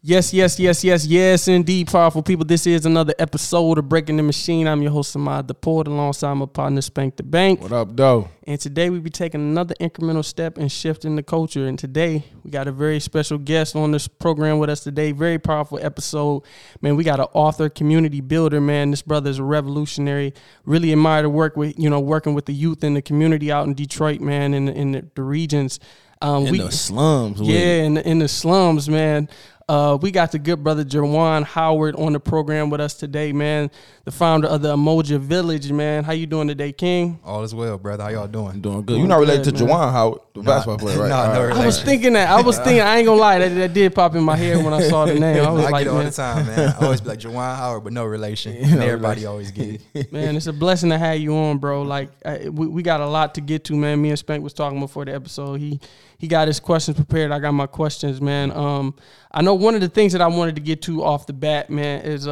Yes, indeed, powerful people. This is another episode of Breaking the Machine. I'm your host, Samad DePort, alongside my partner, Spank the Bank. What up, though? And today we be taking another incremental step and shifting the culture. And today we got a very special guest on this program with us today. Very powerful episode. Man, we got an author, community builder, man. This brother is a revolutionary. Really admire the work with, you know, working with the youth in the community out in Detroit, man, in the regions. The slums. Yeah, in the slums, man. We got the good brother Jerjuan Howard on the program with us today, man. The founder of the Umoja Village, man. How you doing today, King? All is well, brother. How y'all doing? Doing good. You're not related to Jerjuan Howard, the basketball player, right? No, right. I was thinking, I ain't gonna lie, that did pop in my head when I saw the name. I was like, get it all the time, man. I always be like Jerjuan Howard, but no relation. And everybody always get it. Man, it's a blessing to have you on, bro. Like, we got a lot to get to, man. Me and Spank was talking before the episode. He got his questions prepared. I got my questions, man. I know one of the things that I wanted to get to off the bat, man, is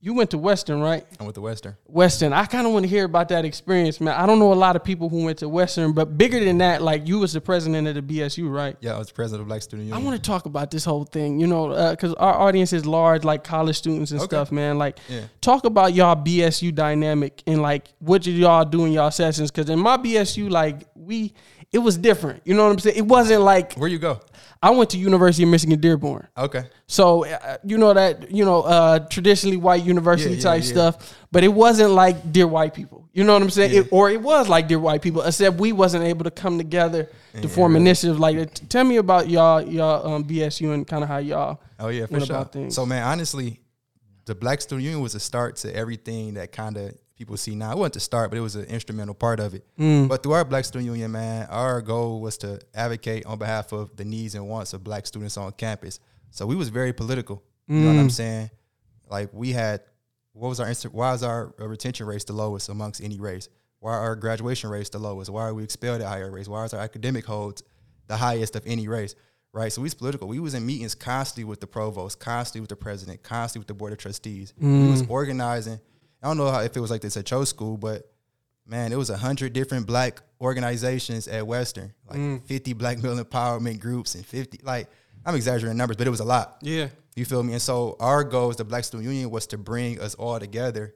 you went to Western, right? I went to Western. I kind of want to hear about that experience, man. I don't know a lot of people who went to Western, but bigger than that, like, you was the president of the BSU, right? Yeah, I was the president of Black Student Union. I want to talk about this whole thing, you know, because our audience is large, like college students and stuff, man. Like, Talk about y'all BSU dynamic and, like, what did y'all do in y'all sessions? Because in my BSU, like, it was different. You know what I'm saying? It wasn't like... Where you go? I went to University of Michigan-Dearborn. Okay. So, traditionally white university type stuff, but it wasn't like dear white people. You know what I'm saying? Yeah. It was like dear white people, except we wasn't able to come together to form initiatives like that. Tell me about y'all BSU and kind of how y'all went about things. So, man, honestly, the Black Student Union was a start to everything that kind of... people see now. It wasn't the start, but it was an instrumental part of it. But through our Black Student Union, man, our goal was to advocate on behalf of the needs and wants of Black students on campus. So we was very political. You know what I'm saying? Like, we had, why is our retention rates the lowest amongst any race? Why are our graduation rates the lowest? Why are we expelled at higher rates? Why is our academic holds the highest of any race? Right, so we was political. We was in meetings constantly with the provost, constantly with the president, constantly with the board of trustees. We was organizing. I don't know if it was like this at your school, but, man, it was 100 different Black organizations at Western, like 50 Black male empowerment groups and 50, like, I'm exaggerating numbers, but it was a lot. Yeah. You feel me? And so our goal as the Black Student Union was to bring us all together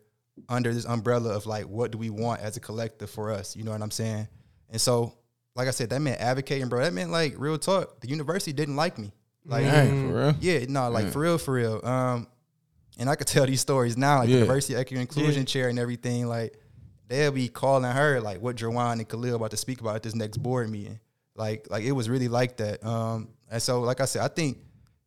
under this umbrella of, like, what do we want as a collective for us? You know what I'm saying? And so, like I said, that meant advocating, bro. That meant, like, real talk. The university didn't like me. Like, for real? Yeah, no, like, for real. And I could tell these stories now, like the diversity, equity, inclusion chair and everything. Like, they'll be calling her, like, what Jerjuan and Khalil about to speak about at this next board meeting. Like it was really like that. And so, like I said, I think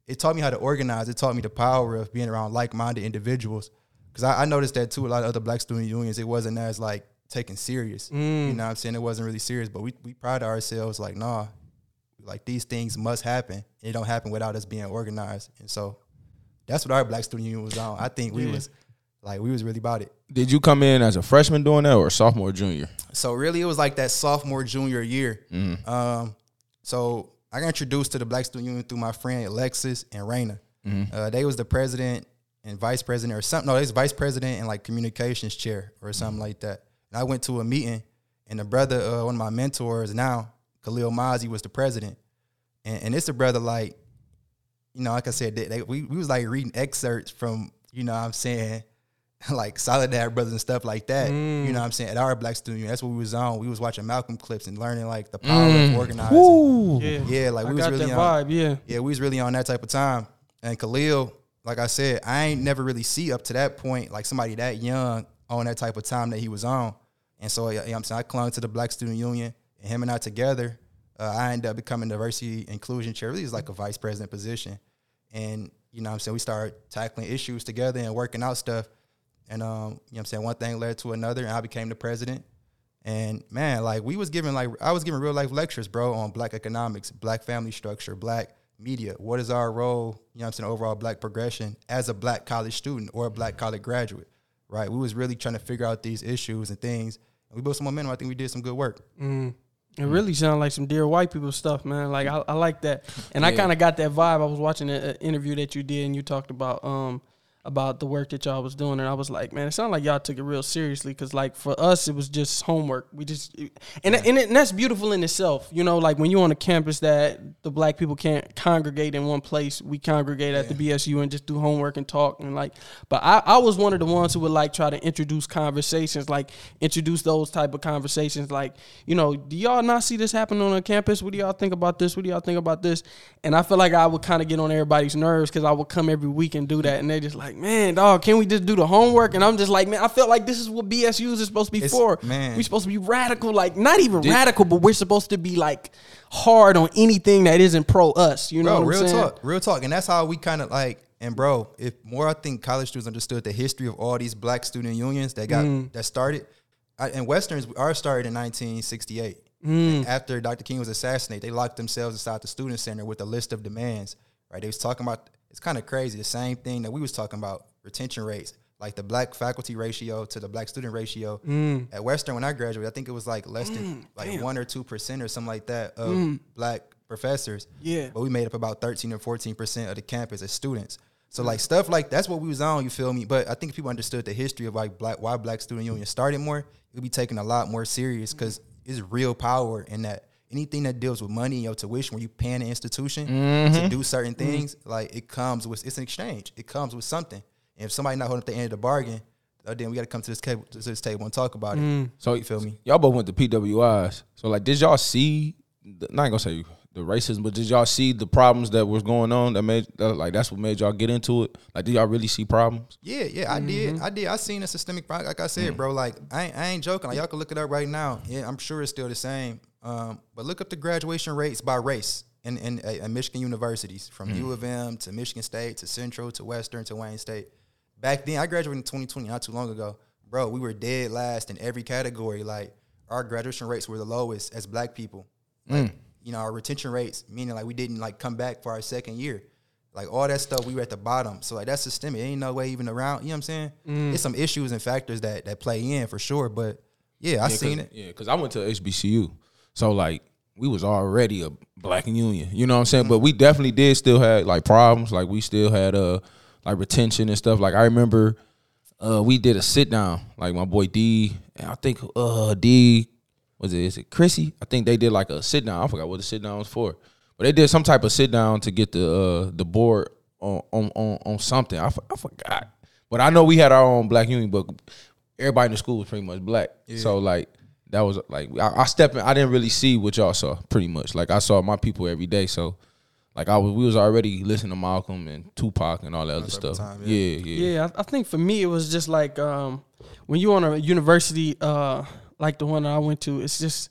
it taught me how to organize. It taught me the power of being around like-minded individuals. Because I noticed that, too, a lot of other Black student unions, it wasn't as, like, taken serious. You know what I'm saying? It wasn't really serious. But we pride ourselves, like, nah, like, these things must happen. It don't happen without us being organized. And so... that's what our Black Student Union was on. I think we was, like, we was really about it. Did you come in as a freshman doing that or a sophomore or junior? So, really, it was like that sophomore, junior year. So, I got introduced to the Black Student Union through my friend Alexis and Raina. They was the president and vice president or something. No, they was vice president and, like, communications chair or something like that. And I went to a meeting, and the brother, one of my mentors now, Khalil Mazi, was the president. And it's a brother, like, you know, like I said, we was, like, reading excerpts from, you know what I'm saying, like, Solidarity Brothers and stuff like that. You know what I'm saying? At our Black Student Union, that's what we was on. We was watching Malcolm clips and learning, like, the power of organizing. Like, we was really on. I got that vibe, Yeah, we was really on that type of time. And Khalil, like I said, I ain't never really see up to that point, like, somebody that young on that type of time that he was on. And so, you know what I'm saying, I clung to the Black Student Union, and him and I together, I ended up becoming diversity inclusion chair. Really, it's like a vice president position. And, you know what I'm saying, we started tackling issues together and working out stuff. And, you know what I'm saying, one thing led to another, and I became the president. And, man, like, I was giving real-life lectures, bro, on Black economics, Black family structure, Black media. What is our role, you know what I'm saying, overall Black progression as a Black college student or a Black college graduate, right? We was really trying to figure out these issues and things. And we built some momentum. I think we did some good work. It really sounded like some dear white people stuff, man. Like, I like that. And I kind of got that vibe. I was watching an interview that you did, and you talked about about the work that y'all was doing, and I was like, man, it sounded like y'all took it real seriously, because, like, for us, it was just homework. We just, and that's beautiful in itself, you know, like, when you're on a campus that the black people can't congregate in one place, we congregate at the BSU and just do homework and talk, and, like, but I was one of the ones who would, like, try to introduce conversations, like, introduce those type of conversations, like, you know, do y'all not see this happen on a campus? What do y'all think about this? What do y'all think about this? And I feel like I would kind of get on everybody's nerves, because I would come every week and do that, and they just like, man, dog, can we just do the homework? And I'm just like, man, I felt like this is what BSUs is supposed to be for. Man. We're supposed to be radical, like, not even radical, but we're supposed to be, like, hard on anything that isn't pro us. You know what I'm saying? Real talk. And that's how we kind of, like, and, bro, if more, I think college students understood the history of all these black student unions that got that started. And Westerns are started in 1968. And after Dr. King was assassinated, they locked themselves inside the student center with a list of demands. Right? They was talking about... It's kind of crazy. The same thing that we was talking about, retention rates, like the black faculty ratio to the black student ratio. At Western, when I graduated, I think it was like less than like 1 or 2% or something like that of black professors. Yeah. But we made up about 13 or 14% of the campus as students. So like stuff like that's what we was on, you feel me? But I think if people understood the history of like why black student union started more, it'd be taken a lot more serious because it's real power in that. Anything that deals with money in your tuition, when you paying an institution to do certain things, like it comes with, it's an exchange. It comes with something. And if somebody not holding up the end of the bargain, then we got to come to this table and talk about it. So you feel me? Y'all both went to PWIs. So like, did y'all see? I ain't gonna say the racism, but did y'all see the problems that was going on? That made like that's what made y'all get into it. Like, did y'all really see problems? Yeah, I did. I seen a systemic problem. Like I said, bro. Like I ain't joking. Like y'all can look it up right now. Yeah, I'm sure it's still the same. But look up the graduation rates by race in Michigan universities, from U of M to Michigan State to Central to Western to Wayne State. Back then, I graduated in 2020, not too long ago. Bro, we were dead last in every category. Like, our graduation rates were the lowest as black people. Like, you know, our retention rates, meaning, like, we didn't, like, come back for our second year. Like, all that stuff, we were at the bottom. So, like, that's systemic. There ain't no way even around, you know what I'm saying? There's some issues and factors that play in for sure. But, yeah, I seen it. Yeah, because I went to HBCU. So, like, we was already a black union, you know what I'm saying? But we definitely did still have, like, problems. Like, we still had, like, retention and stuff. Like, I remember we did a sit-down. Like, my boy D, and I think D, is it Chrissy? I think they did, like, a sit-down. I forgot what the sit-down was for. But they did some type of sit-down to get the board on something. I forgot. But I know we had our own black union, but everybody in the school was pretty much black. Yeah. So, like, that was like I stepped in. I didn't really see what y'all saw, pretty much. Like I saw my people every day, so like we was already listening to Malcolm and Tupac and all that other stuff. Time, yeah. I think for me it was just like when you on a university like the one that I went to, it's just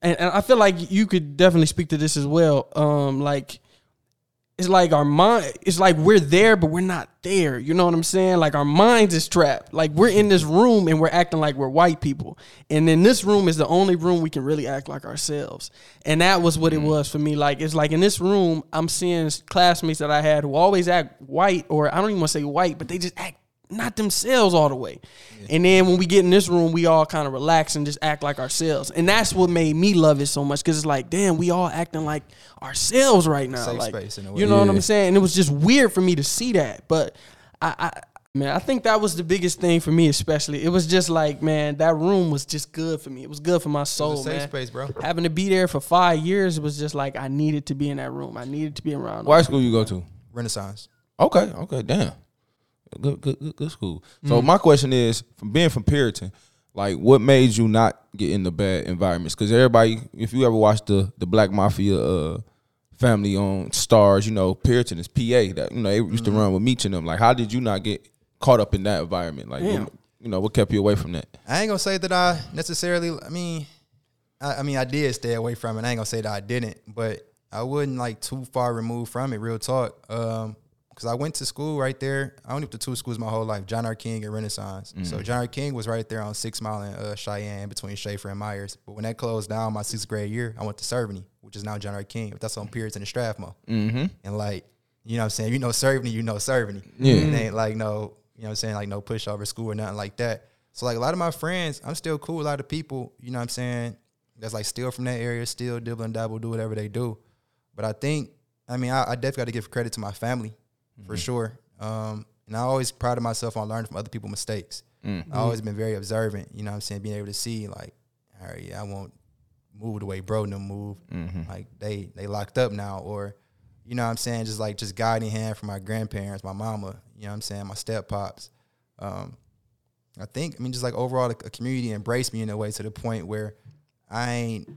and I feel like you could definitely speak to this as well. Like it's like our mind, it's like we're there but we're not there, you know what I'm saying? Like our minds is trapped. Like we're in this room and we're acting like we're white people, and then this room is the only room we can really act like ourselves. And that was what it was for me. Like it's like in this room I'm seeing classmates that I had who always act white, or I don't even want to say white, but they just act not themselves all the way. And then when we get in this room, we all kind of relax and just act like ourselves. And that's what made me love it so much, because it's like, damn, we all acting like ourselves right now. Safe like, space in a way. You know what I'm saying? And it was just weird for me to see that. But I think that was the biggest thing for me, especially. It was just like, man, that room was just good for me. It was good for my soul, man. It was a safe space, bro. Having to be there for 5 years, it was just like I needed to be in that room. I needed to be around. What school you go to? Renaissance. Okay, damn. Good school. So my question is, from being from Puritan, like what made you not get in the bad environments? Because everybody, if you ever watched the Black Mafia Family on Stars, you know Puritan is PA. That you know they used to run with Meech and them. Like, how did you not get caught up in that environment? Like, you know, what kept you away from that? I ain't gonna say that I necessarily. I mean, I did stay away from it. I ain't gonna say that I didn't, but I wasn't like too far removed from it. Real talk. Because I went to school right there. I only went to two schools my whole life, John R. King and Renaissance. So John R. King was right there on 6 Mile and Cheyenne between Schaefer and Myers. But when that closed down my 6th grade year, I went to Servini, which is now John R. King. But that's on Pierce and the Strathmore. And, like, you know what I'm saying? You know Servini, you know Servini. And ain't, like, no, you know what I'm saying? Like, no pushover school or nothing like that. So, like, a lot of my friends, I'm still cool with a lot of people, you know what I'm saying, that's, like, still from that area, still dibble and dabble, do whatever they do. But I think, I definitely got to give credit to my family. For sure. And I always prided myself on learning from other people's mistakes. Mm-hmm. I've always been very observant, you know what I'm saying, being able to see, like, all right, yeah, I won't move the way bro and them move. Mm-hmm. Like, they locked up now, or, you know what I'm saying, just, like, just guiding hand from my grandparents, my mama, you know what I'm saying, my step-pops. I think, I mean, just, like, overall, the community embraced me in a way to the point where I ain't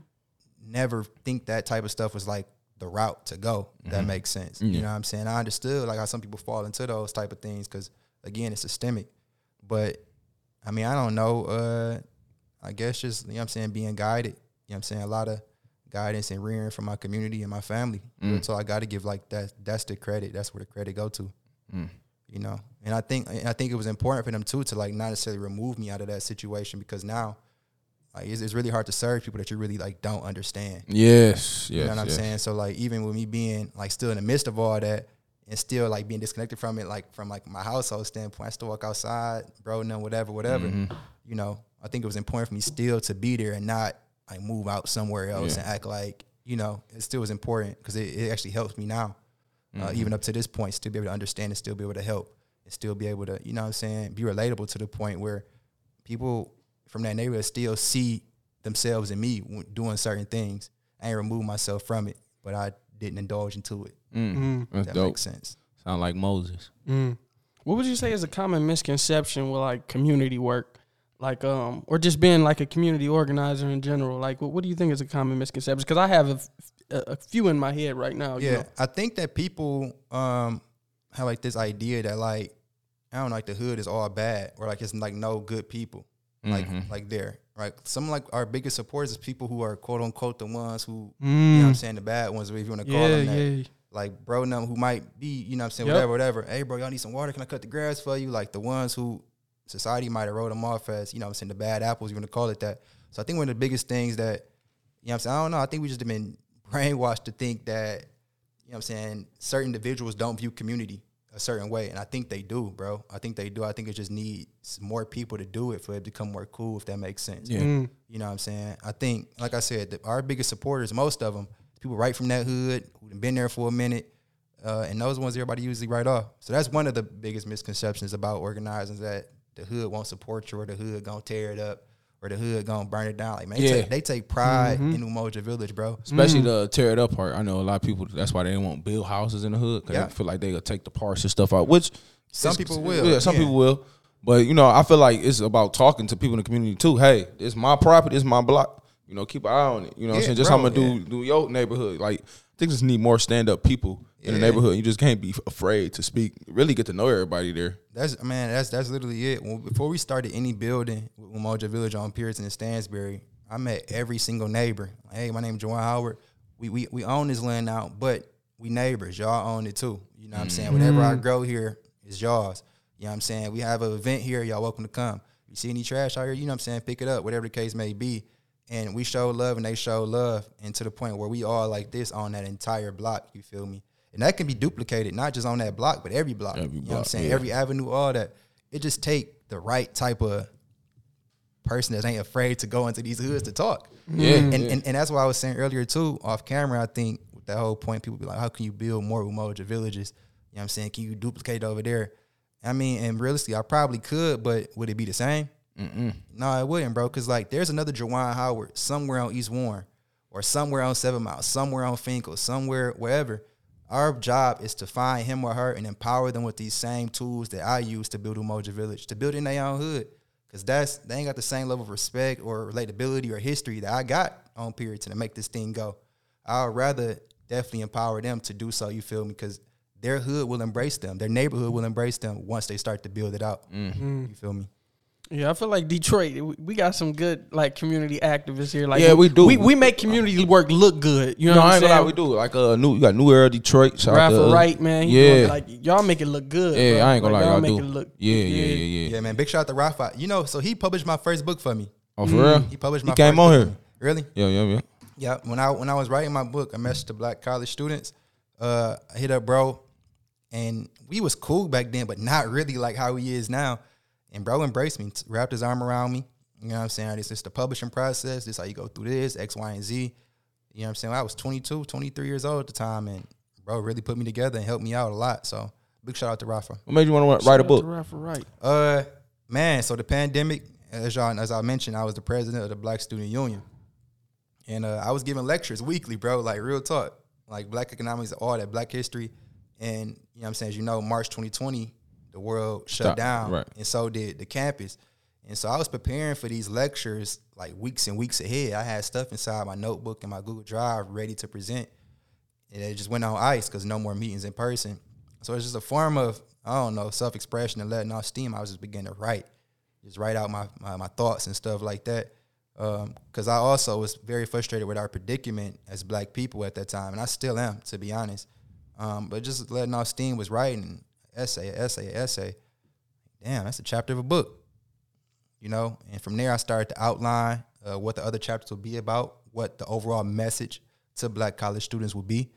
never think that type of stuff was, like, the route to go. Mm-hmm. That makes sense. Mm-hmm. You know what I'm saying? I understood, like, how some people fall into those type of things because, again, it's systemic. But, I mean, I don't know. I guess just, you know what I'm saying, being guided. You know what I'm saying? A lot of guidance and rearing from my community and my family. Mm. So I got to give, like, that's the credit. That's where the credit go to, you know? And I think it was important for them, too, to, like, not necessarily remove me out of that situation because now, like, it's really hard to serve people that you really, like, don't understand. Yes, you know, yes, you know what I'm saying? So, like, even with me being, like, still in the midst of all that, and still, like, being disconnected from it, like, from, like, my household standpoint, I still walk outside, bro, no, whatever. Mm-hmm. You know, I think it was important for me still to be there and not, like, move out somewhere else and act like, you know, it still was important because it actually helps me now, even up to this point, still be able to understand and still be able to help and still be able to, you know what I'm saying, be relatable to the point where people from that neighborhood still see themselves in me doing certain things. I ain't removed myself from it, but I didn't indulge into it. That's that dope. Makes sense. Sound like Moses. What would you say is a common misconception with, like, community work, like, or just being, like, a community organizer in general? Like, what do you think is a common misconception? Because I have a few in my head right now. Yeah, you know? I think that people have, like, this idea that, like, I don't know, like, the hood is all bad or, like, it's, like, no good people, like there. Right, some, like, our biggest supporters is people who are quote unquote the ones who, you know what I'm saying, the bad ones, if you want to call them that. Yeah. Like, bro, them who might be, you know what I'm saying, whatever. Hey, bro, y'all need some water? Can I cut the grass for you? Like, the ones who society might have wrote them off as, you know what I'm saying, the bad apples, you want to call it that. So I think one of the biggest things that, you know what I'm saying, I don't know, I think we just have been brainwashed to think that, you know what I'm saying, certain individuals don't view community a certain way, and I think they do, bro. I think it just needs more people to do it for it to become more cool, if that makes sense. Yeah. You know what I'm saying? I think, like I said, our biggest supporters, most of them, people right from that hood who've been there for a minute, and those ones everybody usually write off. So that's one of the biggest misconceptions about organizing, that the hood won't support you or the hood gonna tear it up or the hood gonna burn it down. Like, man, they take pride in Umoja Village, bro. Especially the tear it up part. I know a lot of people, that's why they won't build houses in the hood, because they feel like they'll take the parts and stuff out, which some people will. Yeah, some people will. But, you know, I feel like it's about talking to people in the community, too. Hey, it's my property, it's my block. You know, keep an eye on it. You know what I'm saying? Just how I'm going to do your neighborhood. Like, I think just need more stand-up people in the neighborhood. You just can't be afraid to speak. Really get to know everybody there. That's literally it. Before we started any building with Umoja Village on Pierce and Stansbury, I met every single neighbor. Hey, my name is Jerjuan Howard. We own this land now, but we neighbors. Y'all own it too. You know what I'm saying? Whenever I grow here, it's y'all's. You know what I'm saying? We have an event here. Y'all welcome to come. You see any trash out here? You know what I'm saying? Pick it up, whatever the case may be. And we show love and they show love, and to the point where we all like this on that entire block. You feel me? And that can be duplicated, not just on that block, but every block. You know what I'm saying? Yeah. Every avenue, all that. It just take the right type of person that ain't afraid to go into these hoods to talk. Yeah. And that's why I was saying earlier, too, off camera, I think, with that whole point, people be like, how can you build more Umoja villages? You know what I'm saying? Can you duplicate over there? I mean, and realistically, I probably could, but would it be the same? No, it wouldn't, bro, because, like, there's another Jerjuan Howard somewhere on East Warren or somewhere on 7 Mile, somewhere on Finkel, somewhere, wherever. Our job is to find him or her and empower them with these same tools that I use to build Umoja Village, to build in their own hood, because they ain't got the same level of respect or relatability or history that I got on Puritan to make this thing go. I would rather definitely empower them to do so, you feel me, because their hood will embrace them. Their neighborhood will embrace them once they start to build it out. You feel me? Yeah, I feel like Detroit, we got some good, like, community activists here. Like, yeah, we do. We make community work look good. You know what I'm saying? No, I ain't gonna lie, we do. Like, you got New Era Detroit. Shout Rafa Wright, man. Yeah. Like, y'all make it look good. Yeah, bro. I ain't gonna lie, y'all make it look good. Yeah, man, big shout out to Rafa. You know, so he published my first book for me. Oh, for real? He published my first book. He came on here. Really? Yeah. Yeah, when I was writing my book, A Message to Black College Students, I hit up bro, and we was cool back then, but not really like how he is now. And bro embraced me, wrapped his arm around me. You know what I'm saying? This is the publishing process. This is how you go through this, X, Y, and Z. You know what I'm saying? Well, I was 22, 23 years old at the time, and bro really put me together and helped me out a lot. So Big shout out to Rafa. What made you want to write a book? Rafa Wright. Man, so the pandemic, as I mentioned, I was the president of the Black Student Union. And I was giving lectures weekly, bro, like real talk, like black economics, all that, black history. And, you know what I'm saying, as you know, March 2020, the world shut down. Right. And so did the campus. And so I was preparing for these lectures like weeks and weeks ahead. I had stuff inside my notebook and my Google Drive ready to present. And it just went on ice because no more meetings in person. So it's just a form of, I don't know, self-expression and letting off steam. I was just beginning to write. Just write out my thoughts and stuff like that. Because I also was very frustrated with our predicament as black people at that time. And I still am, to be honest. But just letting off steam was writing essay. Damn, that's a chapter of a book. You know, and from there I started to outline what the other chapters will be about, what the overall message to black college students will be.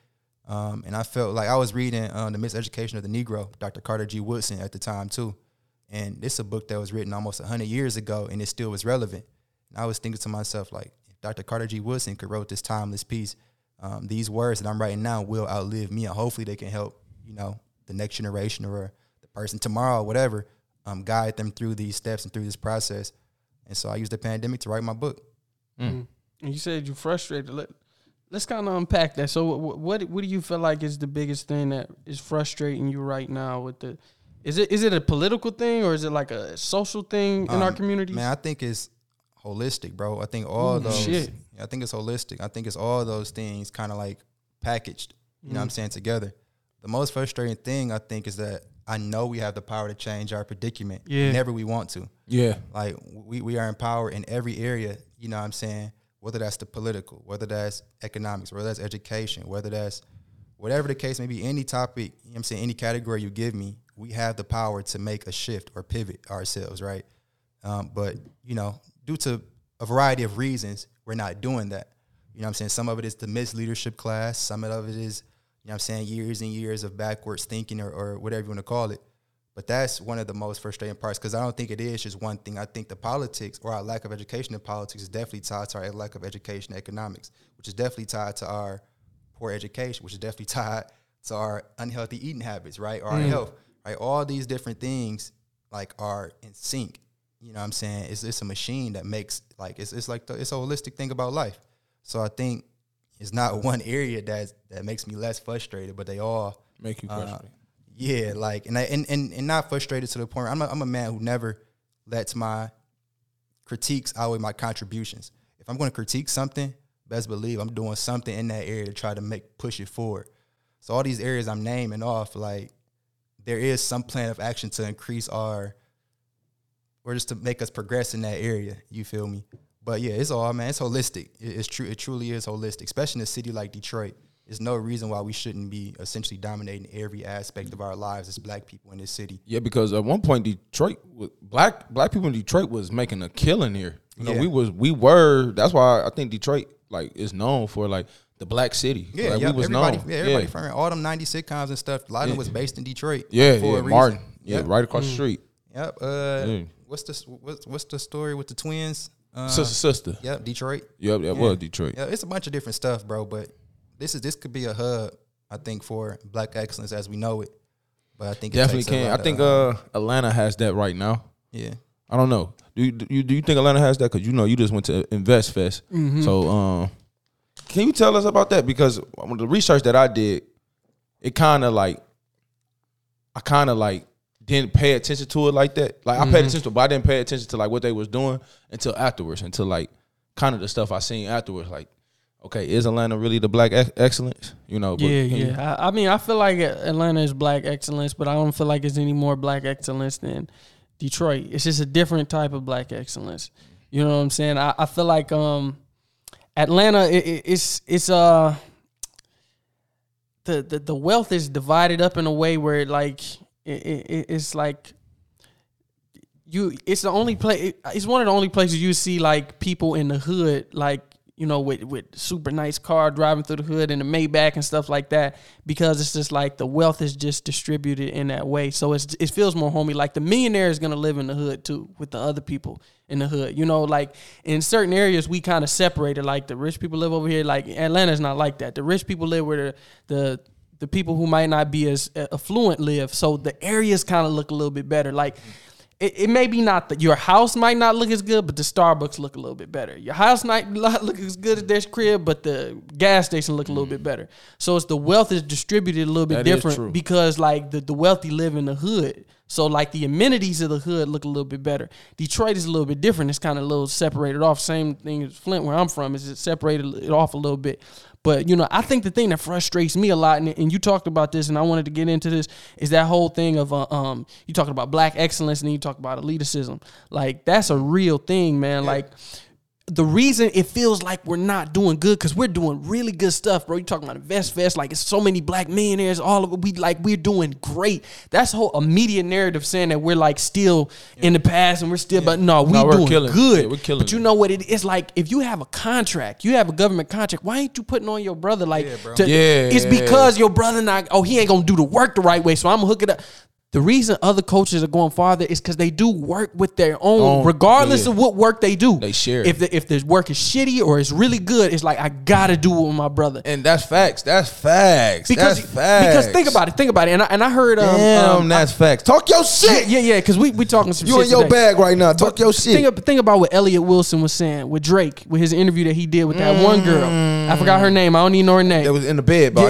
And I felt like I was reading The Miseducation of the Negro, Dr. Carter G. Woodson at the time too. And this is a book that was written almost 100 years ago and it still was relevant. And I was thinking to myself, like, if Dr. Carter G. Woodson could wrote this timeless piece, these words that I'm writing now will outlive me, and hopefully they can help, you know, the next generation or the person tomorrow, whatever, guide them through these steps and through this process. And so I used the pandemic to write my book. Mm-hmm. And you said you're frustrated. Let's kind of unpack that. So what do you feel like is the biggest thing that is frustrating you right now with the, is it a political thing or is it like a social thing in our communities? Man, I think it's holistic, bro. I think all I think it's all those things kind of like packaged, you know what I'm saying, together. The most frustrating thing I think is that I know we have the power to change our predicament whenever we want to. Yeah. Like we are empowered in every area, you know what I'm saying? Whether that's the political, whether that's economics, whether that's education, whether that's whatever the case may be, any topic, you know what I'm saying, any category you give me, we have the power to make a shift or pivot ourselves, right? But, you know, due to a variety of reasons, we're not doing that. You know what I'm saying? Some of it is the misleadership class. Some of it is, you know what I'm saying, years and years of backwards thinking or whatever you want to call it. But that's one of the most frustrating parts because I don't think it is just one thing. I think the politics or our lack of education in politics is definitely tied to our lack of education in economics, which is definitely tied to our poor education, which is definitely tied to our unhealthy eating habits, right, or our health. Right? All these different things, like, are in sync. You know what I'm saying? It's a machine that makes, like, it's a holistic thing about life. So I think it's not one area that makes me less frustrated, but they all make you frustrated. Yeah, like, and not frustrated to the point where I'm a man who never lets my critiques outweigh my contributions. If I'm going to critique something, best believe I'm doing something in that area to try to push it forward. So all these areas I'm naming off, like, there is some plan of action to increase or just to make us progress in that area. You feel me? But yeah, it's all, man, it's holistic. It's true. It truly is holistic, especially in a city like Detroit. There's no reason why we shouldn't be essentially dominating every aspect of our lives as black people in this city. Yeah, because at one point Detroit, black people in Detroit was making a killing here. You know, we were. That's why I think Detroit like is known for like the black city. Yeah, like, we was known. Yeah, everybody from all them '90s sitcoms and stuff. London was based in Detroit. Yeah, for a reason. Martin. Yeah, right across the street. Yep. What's the story with the twins? Sister. Yep, Detroit. Yep, that was Detroit. Yeah, it's a bunch of different stuff, bro, but. This could be a hub, I think, for black excellence as we know it. But I think it definitely can. I think Atlanta has that right now. Yeah, I don't know. Do you think Atlanta has that? Because you know you just went to InvestFest. Mm-hmm. So can you tell us about that? Because the research that I did, I kind of didn't pay attention to it like that. Like I paid attention to it, but I didn't pay attention to like what they was doing until afterwards. Until like kind of the stuff I seen afterwards, like. Okay, is Atlanta really the black excellence? You know, but I mean, I feel like Atlanta is black excellence, but I don't feel like it's any more black excellence than Detroit. It's just a different type of black excellence. You know what I'm saying? I feel like Atlanta, it's the wealth is divided up in a way where it's like. It's the only place. It's one of the only places you see like people in the hood like. You know, with super nice car driving through the hood and the Maybach and stuff like that, because it's just like the wealth is just distributed in that way. So it feels more homey. Like the millionaire is going to live in the hood too with the other people in the hood. You know, like in certain areas we kind of separated. Like the rich people live over here. Like Atlanta's not like that. The rich people live where the the people who might not be as affluent live. So the areas kind of look a little bit better. Like it may be not that your house might not look as good, but the Starbucks look a little bit better. Your house might not look as good as their crib, but the gas station look a little bit better. So it's the wealth is distributed a little bit different because like the wealthy live in the hood. So like the amenities of the hood look a little bit better. Detroit is a little bit different. It's kind of a little separated off. Same thing as Flint where I'm from, is it separated it off a little bit. But, you know, I think the thing that frustrates me a lot, and you talked about this, and I wanted to get into this, is that whole thing of you talked about black excellence, and then you talked about elitism. Like, that's a real thing, man. Yeah. Like, the reason it feels like we're not doing good, because we're doing really good stuff, bro. You're talking about InvestFest, like, it's so many black millionaires, all of it. We're doing great. That's the whole immediate narrative saying that we're, like, still in the past, and we're still, but we're doing good. Yeah, we're killing. But you know what it is, like, if you have a contract, you have a government contract, why ain't you putting on your brother, like, because your brother not, he ain't gonna do the work the right way, so I'm gonna hook it up. The reason other coaches are going farther is because they do work with their own, regardless of what work they do. They share. If the work is shitty or it's really good, it's like, I got to do it with my brother. And that's facts. Because think about it. And I heard... Damn, that's facts. Talk your shit. Yeah, because we talking some shit. You in your bag right now. Talk your shit. Think about what Elliot Wilson was saying with Drake, with his interview that he did with that one girl. I forgot her name. I don't even know her name. That was in the bed. Yeah.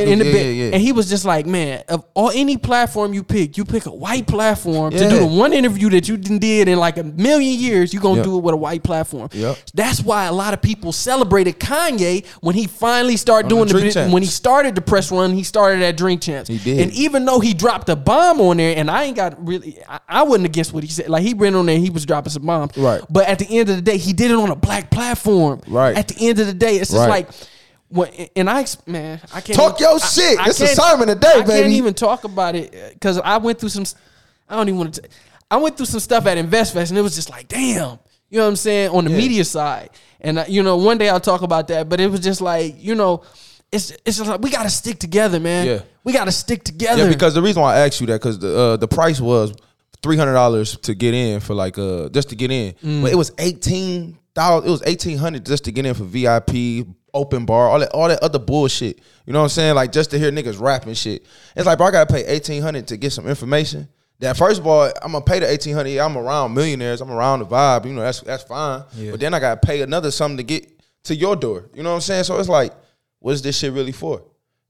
And he was just like, man, of any platform you pick a white platform to do the one interview that you did in like a million years. You're going to do it with a white platform. Yep. That's why a lot of people celebrated Kanye when he finally started when he started the press run, he started at Drink Champs. He did. And even though he dropped a bomb on there, and I wasn't against what he said. Like, he went on there and he was dropping some bombs. Right. But at the end of the day, he did it on a black platform. Right. At the end of the day, it's just like... I can't talk your shit. It's a sermon today, baby. I can't even talk about it because I went through some. I don't even want to. I went through some stuff at InvestFest, and it was just like, damn. You know what I'm saying on the media side, and one day I'll talk about that. But it was just like, it's just like we got to stick together, man. Yeah, we got to stick together. Yeah, because the reason why I asked you that because the price was $300 to get in for like just to get in, but it was $18,000. It was $1,800 just to get in for VIP. Open bar, all that other bullshit. You know what I'm saying? Like, just to hear niggas rapping shit. It's like, bro, I gotta pay $1,800 to get some information. That first of all, I'm gonna pay the $1,800. Yeah, I'm around millionaires. I'm around the vibe. You know, that's fine. Yeah. But then I gotta pay another something to get to your door. You know what I'm saying? So it's like, what is this shit really for?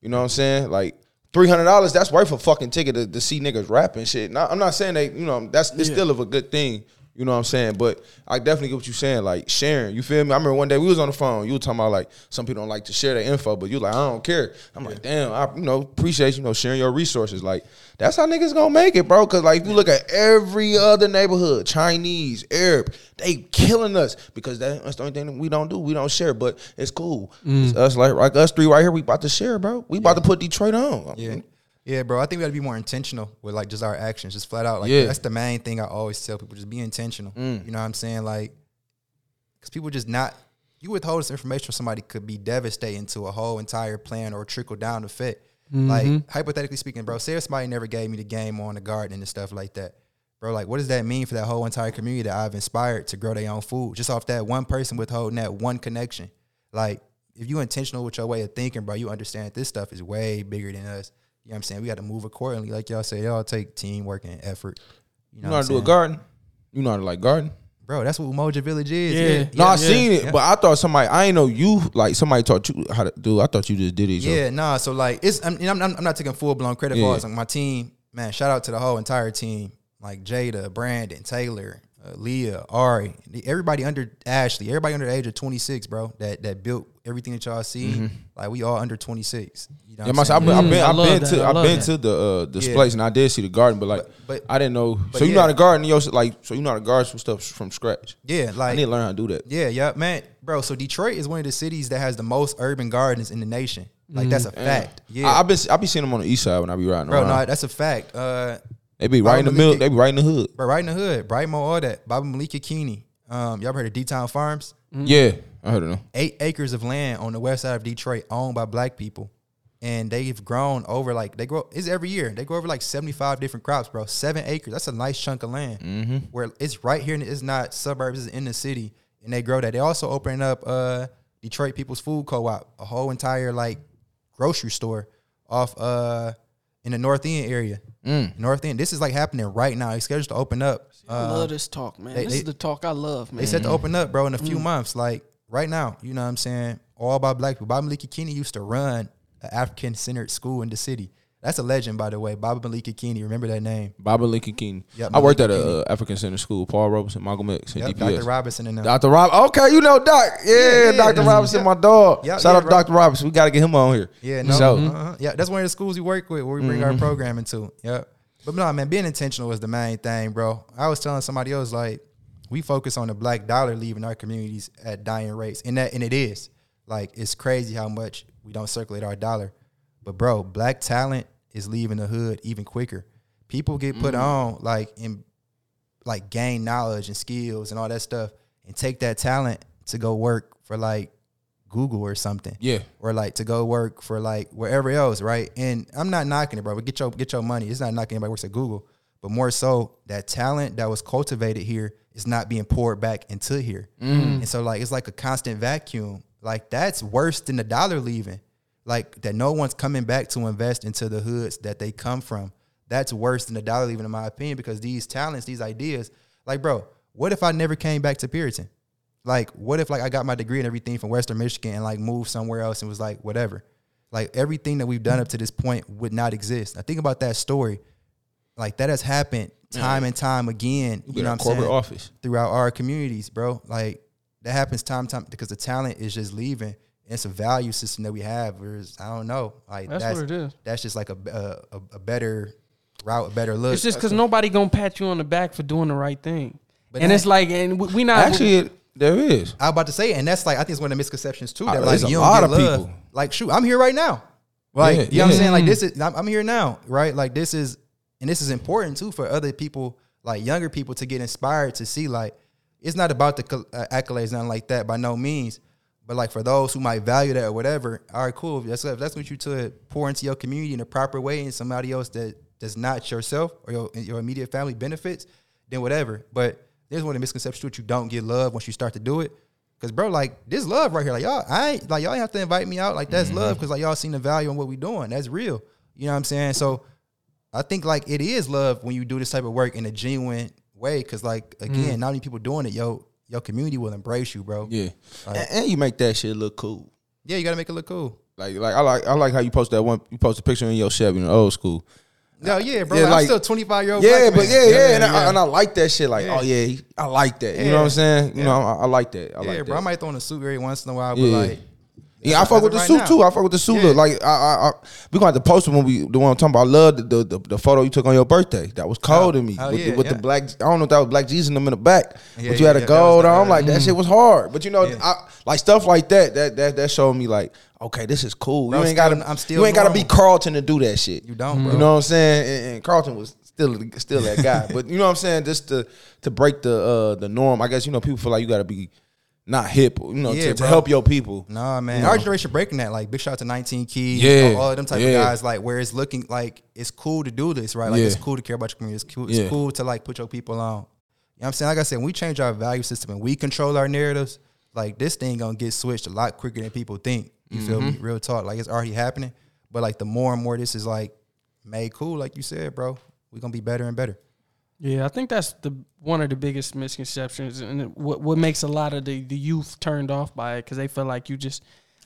You know what I'm saying? Like, $300. That's worth a fucking ticket to see niggas rapping shit. Now, I'm not saying they. You know, it's still of a good thing. You know what I'm saying? But I definitely get what you're saying. Like, sharing. You feel me? I remember one day we was on the phone. You were talking about, like, some people don't like to share their info, but you like, I don't care. I'm like, damn, I appreciate, sharing your resources. Like, that's how niggas gonna make it, bro. Because, like, you look at every other neighborhood, Chinese, Arab, they killing us because that's the only thing that we don't do. We don't share, but it's cool. It's us, like us three right here, we about to share, bro. We about to put Detroit on. Yeah. Yeah, bro, I think we got to be more intentional with, like, just our actions, just flat out. Like, that's the main thing I always tell people, just be intentional. You know what I'm saying? Like, because people just not, you withhold this information from somebody could be devastating to a whole entire plan or trickle-down effect. Like, hypothetically speaking, bro, say if somebody never gave me the game on the garden and stuff like that. Bro, like, what does that mean for that whole entire community that I've inspired to grow their own food? Just off that one person withholding that one connection. Like, if you intentional with your way of thinking, bro, you understand this stuff is way bigger than us. You know what I'm saying? We got to move accordingly. Like y'all say, y'all take teamwork and effort. You know how to do a garden. You know how to like garden. Bro, that's what Umoja Village is. I seen it. But I thought somebody, I ain't know you, like somebody taught you how to do it. I thought you just did it. So like, it's, I'm not taking full-blown credit for it. Like my team, man, shout out to the whole entire team. Like Jada, Brandon, Taylor, Leah, Ari, everybody under Ashley, everybody under the age of 26, bro, that built everything that y'all see. Like we all under 26. You know what I'm saying? I've been to the place and I did see the garden, but like I didn't know. So you know how to garden, so you know how to garden some stuff from scratch. Yeah, like I need to learn how to do that. Yeah, man, bro. So Detroit is one of the cities that has the most urban gardens in the nation. Like that's a fact. Yeah, I be seeing them on the east side when I be riding around. Bro, no, that's a fact. They be right in the middle. They be right in the hood. Bro, right in the hood. Brightmo, all that. Baba Malika Keeney. Y'all heard of D-Town Farms? Yeah, I heard of them. 8 acres of land on the west side of Detroit owned by black people. And they've grown over it's every year. They grow over 75 different crops, bro. 7 acres. That's a nice chunk of land. Where it's right here and it's not suburbs, it's in the city. And they grow that. They also opening up Detroit People's Food Co-op, a whole entire grocery store off in the North End area. North End. This is like happening right now. It's scheduled to open up. I love this talk, man. This is the talk I love, man. They said to open up, bro, in a few months, like right now. You know what I'm saying? All by black people. Baba Malika Keeney used to run an African-centered school in the city. That's a legend, by the way. Baba Malika Keeney. Remember that name? Baba Malika Keeney. Yep, I worked at an African-centered school. Paul Robinson, Malcolm X, and DPS. Dr. Robinson and them. Dr. Robinson. Okay, you know Doc. Yeah, Dr. Robinson, my dog. Yep, Shout out to Dr. Robinson. We got to get him on here. Yeah, no. So, yeah, that's one of the schools we work with where we bring our programming to. Yep. But no, man, being intentional is the main thing, bro. I was telling somebody else, like, we focus on the black dollar leaving our communities at dying rates. And it is. Like, it's crazy how much we don't circulate our dollar. But, bro, black talent is leaving the hood even quicker. People get put on, like, and like gain knowledge and skills and all that stuff, and take that talent to go work for like Google or something, or like to go work for like wherever else, right? And I'm not knocking it, bro. But get your money. It's not knocking anybody who works at Google, but more so that talent that was cultivated here is not being poured back into here, and so like it's like a constant vacuum. Like that's worse than the dollar leaving. Like that no one's coming back to invest into the hoods that they come from. That's worse than the dollar leaving, in my opinion, because these talents, these ideas, like, bro, what if I never came back to Puritan? Like, what if, like, I got my degree and everything from Western Michigan and, like, moved somewhere else and was like, whatever. Like, everything that we've done up to this point would not exist. I think about that story. Like, that has happened time and time again, you know what I'm saying? Corporate office. Throughout our communities, bro. Like, that happens time and time because the talent is just leaving. It's a value system that we have. I don't know. Like that's what it is. That's just like a better route, a better look. It's just because nobody gonna pat you on the back for doing the right thing. But and it's like, and we not actually. There is. I was about to say, and that's like I think it's one of the misconceptions too. That like you don't get love. People. Like shoot, I'm here right now. Like you know what I'm saying. Like this is I'm here now, right? Like this is, and this is important too for other people, like younger people, to get inspired to see. Like it's not about the accolades, nothing like that, by no means. But, like, for those who might value that or whatever, all right, cool. If that's what you took, pour into your community in a proper way and somebody else that does not yourself or your immediate family benefits, then whatever. But there's one of the misconceptions that you don't get love once you start to do it. Because, bro, like, this love right here, like, y'all ain't have to invite me out. Like, that's love because, like, y'all seen the value in what we doing. That's real. You know what I'm saying? So I think, like, it is love when you do this type of work in a genuine way because, like, again, not many people doing it, yo. Your community will embrace you, bro. Yeah, like, and you make that shit look cool. Yeah, you gotta make it look cool. Like I like how you post that one. You post a picture in your Chevy in the old school. No, yeah, bro. Yeah, like, I'm still 25-year-old. Yeah, but yeah, and I like that shit. Like, I like that. You know what I'm saying? You know, I like that. Yeah, bro. I might throw in a suit every once in a while, but like. Yeah, I fuck with the suit too. I fuck with the suit look. Like I we gonna have to post it when we the one I'm talking about. I love the photo you took on your birthday. That was cold to me with the black. I don't know if that was black Jesus in them in the back, but you had a gold on. Like that shit was hard. But you know, I like stuff like that showed me like, okay, this is cool. Bro, you ain't gotta. You ain't gotta be Carlton to do that shit. You don't. Bro. You know what I'm saying? And Carlton was. Still that guy. But you know what I'm saying? Just to break the norm. I guess you know people feel like you gotta be. Not hip, you know, to help your people. Nah, man. Our generation breaking that. Like, big shout out to 19 Keys, all of them type of guys, like, where it's looking like it's cool to do this, right? Like, it's cool to care about your community. It's cool, it's cool to, like, put your people on. You know what I'm saying? Like I said, when we change our value system and we control our narratives, like, this thing gonna get switched a lot quicker than people think. You feel me? Real talk. Like, it's already happening. But, like, the more and more this is, like, made cool, like you said, bro, we're gonna be better and better. Yeah, I think that's one of the biggest misconceptions, and what makes a lot of the youth turned off by it because they feel like you just,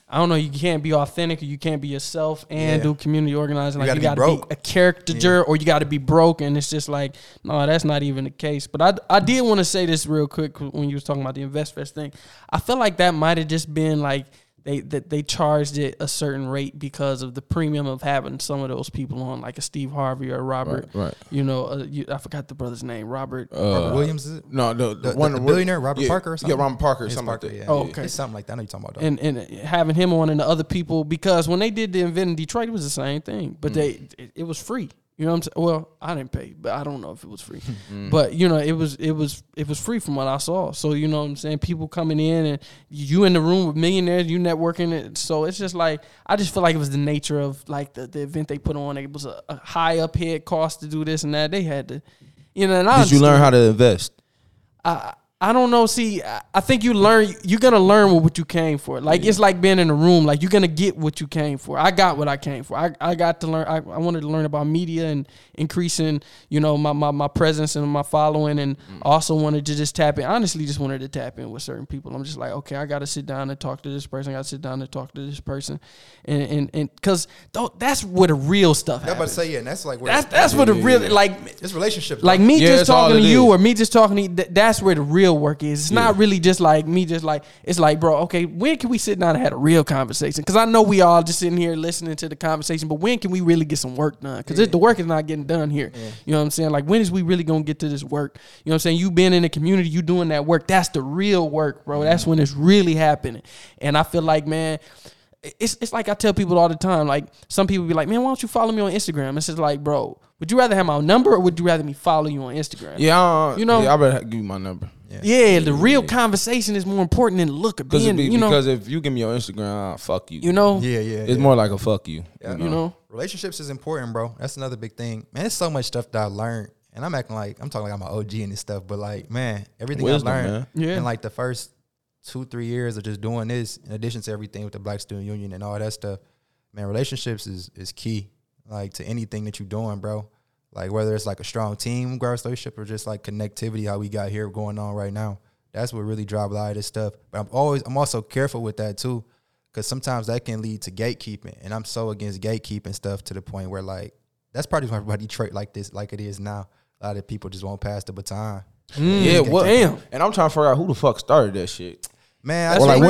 I don't know, you can't be authentic or you can't be yourself and do community organizing. Like you got to be a caricature or you got to be broke, and it's just like, no, that's not even the case. But I did want to say this real quick when you was talking about the InvestFest thing. I feel like that might have just been like they charged it a certain rate because of the premium of having some of those people on, like a Steve Harvey or Robert. Right. You know, I forgot the brother's name. Robert Williams. Is it? No, the billionaire Robert Parker. Or something? Yeah, Robert Parker. Or something like that. Yeah. Oh, okay, it's something like that. I know you're talking about. That. And having him on and the other people because when they did the event in Detroit, it was the same thing, but it was free. You know what I'm saying? Well, I didn't pay, but I don't know if it was free. But you know, it was free from what I saw. So you know what I'm saying? People coming in and you in the room with millionaires, you networking it. So it's just like I just feel like it was the nature of like the event they put on. It was a high up head cost to do this and that. They had to, you know. And I understand. Did you learn how to invest? I I don't know. See, I think you're going to learn what you came for. Like, it's like being in a room. Like, you're going to get what you came for. I got what I came for. I got to learn. I wanted to learn about media and increasing, you know, my presence and my following, and also wanted to just tap in. Honestly, just wanted to tap in with certain people. I'm just like, okay, I got to sit down and talk to this person. I got to sit down and talk to this person. And because that's where the real stuff happens. I was about to say, yeah, and that's like where that's where the real, like, it's relationships. Like, me just talking to you or me just talking to you, that's where the real work is. It's not really just like me just like, it's like, bro, okay, when can we sit down and have a real conversation? Because I know we all just sitting here listening to the conversation, but when can we really get some work done? Because the work is not getting done here. You know what I'm saying? Like, when is we really gonna get to this work? You know what I'm saying? You been in the community, you doing that work. That's the real work, bro. That's when it's really happening. And I feel like, man, it's like I tell people all the time, like, some people be like, man, why don't you follow me on Instagram? It's just like, bro, would you rather have my number or would you rather me follow you on Instagram? Yeah, you know, I better give you my number. Yeah, the real conversation is more important than look at being, you know. Because if you give me your Instagram, I'll fuck you. You know? Yeah. It's more like a fuck you. Yeah, you know? Relationships is important, bro. That's another big thing. Man, there's so much stuff that I learned. And I'm acting like, I'm talking like I'm an OG and this stuff. But, like, man, everything I learned in, like, the first 2-3 years of just doing this, in addition to everything with the Black Student Union and all that stuff, man, relationships is key, like, to anything that you're doing, bro. Like, whether it's like a strong team, relationship, or just like connectivity, how we got here going on right now. That's what really drives a lot of this stuff. But I'm also careful with that too, because sometimes that can lead to gatekeeping, and I'm so against gatekeeping stuff to the point where, like, that's probably why everybody treat like this, like it is now. A lot of people just won't pass the baton. Yeah, well, damn. And I'm trying to figure out who the fuck started that shit. Man, that's like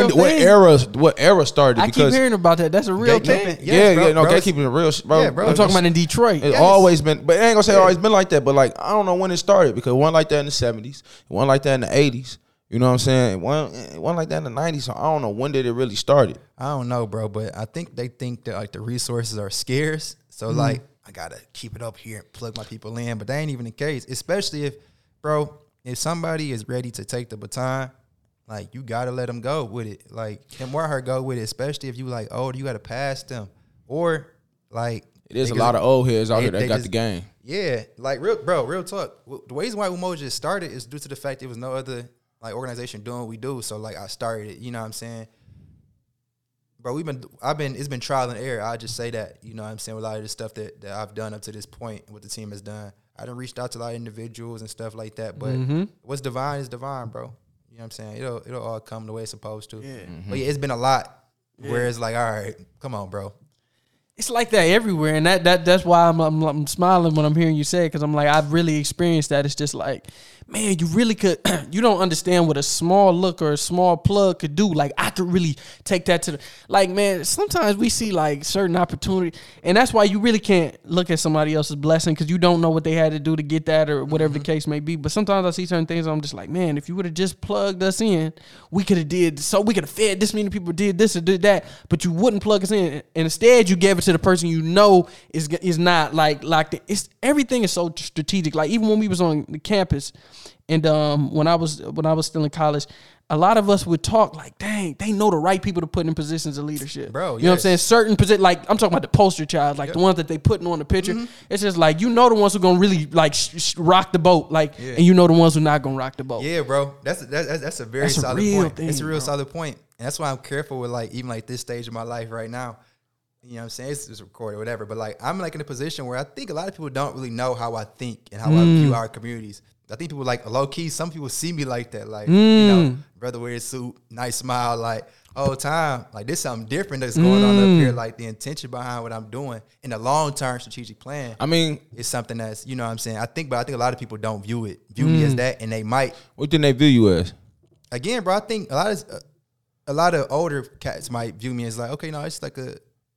what era started? I keep hearing about that. That's a real thing. Yes, gatekeeping is a real shit, bro. Yeah, bro. I'm talking about in Detroit. It's always been, but I ain't gonna say always been like that. But, like, I don't know when it started, because one like that in the 70s, one like that in the 80s. You know what I'm saying? One like that in the 90s. So I don't know when did it really started. I don't know, bro. But I think they think that, like, the resources are scarce, so like, I gotta keep it up here and plug my people in. But that ain't even the case, especially if somebody is ready to take the baton. Like, you got to let them go with it. Like, him or her go with it, especially if you, like, old, you got to pass them. Or, like... It is a lot of old heads out here that got the game. Yeah. Like, real talk. The reason why Umoja started is due to the fact there was no other, like, organization doing what we do. So, like, I started it. You know what I'm saying? Bro, it's been trial and error. I just say that. You know what I'm saying? With a lot of the stuff that I've done up to this point and what the team has done. I done reached out to a lot of individuals and stuff like that. But what's divine is divine, bro. You know what I'm saying? It'll all come the way it's supposed to. Yeah. But yeah, it's been a lot where it's like, all right, come on, bro. It's like that everywhere, and that's why I'm smiling when I'm hearing you say it, because I'm like, I've really experienced that. It's just like, man, you really could, you don't understand what a small look or a small plug could do. Like, I could really take that to the, like, man, sometimes we see, like, certain opportunity, and that's why you really can't look at somebody else's blessing, because you don't know what they had to do to get that or whatever the case may be. But sometimes I see certain things, I'm just like, man, if you would have just plugged us in, we could have we could have fed this many people, did this or did that, but you wouldn't plug us in, and instead you gave it to the person you know is not like everything is so strategic. Like, even when we was on the campus, and when I was still in college, a lot of us would talk like, dang, they know the right people to put in positions of leadership, bro. You know what I'm saying? Certain positions, like, I'm talking about the poster child, like the ones that they putting on the picture. It's just like, you know the ones who gonna really, like, rock the boat, like, and you know the ones who not gonna rock the boat. Yeah, bro. That's a solid point. It's a real solid point, and that's why I'm careful with, like, even like this stage of my life right now. You know what I'm saying? It's recorded, whatever. But, like, I'm, like, in a position where I think a lot of people don't really know how I think and how I view our communities. I think people, like, low-key, some people see me like that. Like, you know, brother wears suit, nice smile, like, old time. Like, there's something different that's going on up here. Like, the intention behind what I'm doing and the long-term strategic plan. I mean, it's something that's, you know what I'm saying? I think a lot of people don't view me as that, and they might. What do they view you as? Again, bro, I think a lot of older cats might view me as, like, okay, no, it's like a,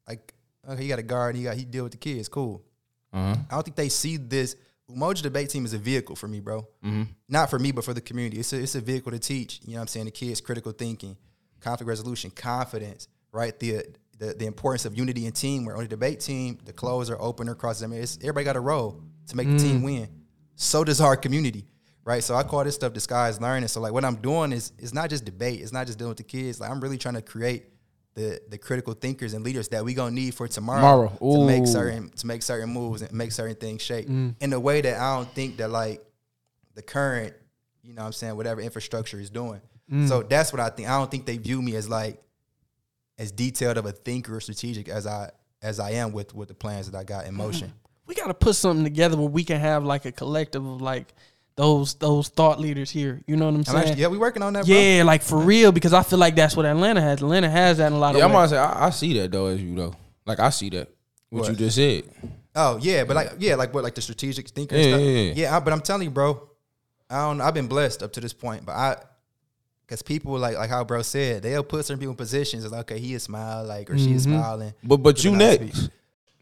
like, okay, you got a guard, he deal with the kids, cool. I don't think they see this. Umoja Debate Team is a vehicle for me, bro. Not for me, but for the community. It's a vehicle to teach, you know what I'm saying, the kids critical thinking, conflict resolution, confidence, right? The importance of unity and teamwork. On the debate team, the closer, opener, crosses. I mean, everybody got a role to make the team win. So does our community, right? So I call this stuff disguised learning. So, like, what I'm doing is, it's not just debate. It's not just dealing with the kids. Like, I'm really trying to create the critical thinkers and leaders that we gonna need for tomorrow. To make certain moves and make certain things shape in a way that I don't think that, like, the current you know what I'm saying, whatever infrastructure is doing. So that's what I think. I don't think they view me as like as detailed of a thinker or strategic as I am with the plans that I got in motion. We got to put something together where we can have like a collective of like those thought leaders here. You know what I'm saying? Actually, yeah, we working on that. Yeah, bro. Like for real, because I feel like that's what Atlanta has. Atlanta has that in a lot of ways. I'm gonna say I see that though, as you know, like I see that what you just said. Oh yeah, but like yeah, like what, like the strategic thinker and stuff. Yeah, but I'm telling you, bro, I've been blessed up to this point, but because people like how bro said, they'll put certain people in positions as like, okay, he is smiling, like, or she is smiling. But you next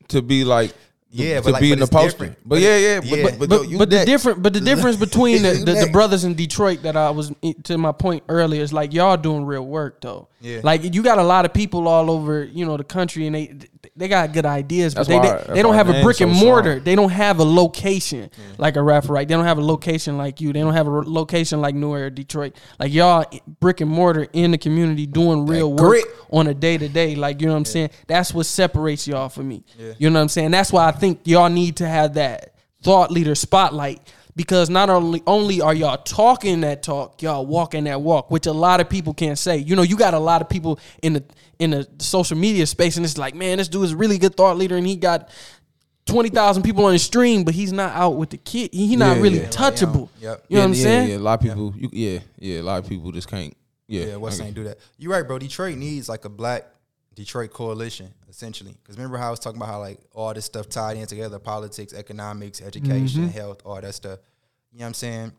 to be like, yeah, to but like, be but in the poster. But yeah. But the difference between the brothers in Detroit that I was to my point earlier is like y'all doing real work though. Yeah, like you got a lot of people all over the country and they got good ideas, but they don't have a brick and mortar. They don't have a location like a Rafa Wright. They don't have a location like you. They don't have a location like Newark or Detroit. Like y'all brick and mortar in the community doing real work on a day to day. Like, you know what I'm saying? That's what separates y'all from me. Yeah. You know what I'm saying? That's why I think y'all need to have that thought leader spotlight. Because not only are y'all talking that talk, y'all walking that walk, which a lot of people can't say. You know, you got a lot of people in the social media space, and it's like, man, this dude is a really good thought leader, and he got 20,000 people on his stream, but he's not out with the kid. He's not really touchable. Yep. You know what I'm saying? Yeah, a lot of people. A lot of people just can't. Yeah, Western ain't do that. You're right, bro. Detroit needs like a Black Detroit coalition, essentially. Because remember how I was talking about how like all this stuff tied in together, politics, economics, education, health, all that stuff. You know what I'm saying?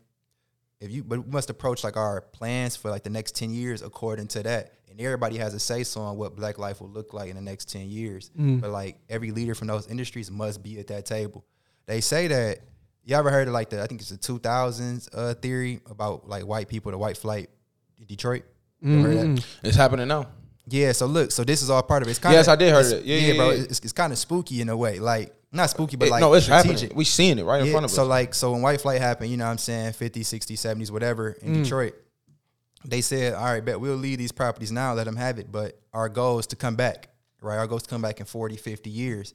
But we must approach like our plans for like the next 10 years according to that. And everybody has a say so on what Black life will look like in the next 10 years. But like every leader from those industries must be at that table. They say that, you ever heard of like I think it's the 2000s theory about like white people, the white flight in Detroit? You ever heard that? It's happening now. Yeah, so look, so this is all part of it. It's kinda, yes, I did heard it. Yeah, bro. It's kind of spooky in a way. Like, not spooky, but like it's strategic. Happening. We seeing it right in front of us. So when white flight happened, you know what I'm saying, 50s, 60s, 70s, whatever, in Detroit, they said, all right, bet we'll leave these properties now, let them have it, but our goal is to come back, right? Our goal is to come back in 40, 50 years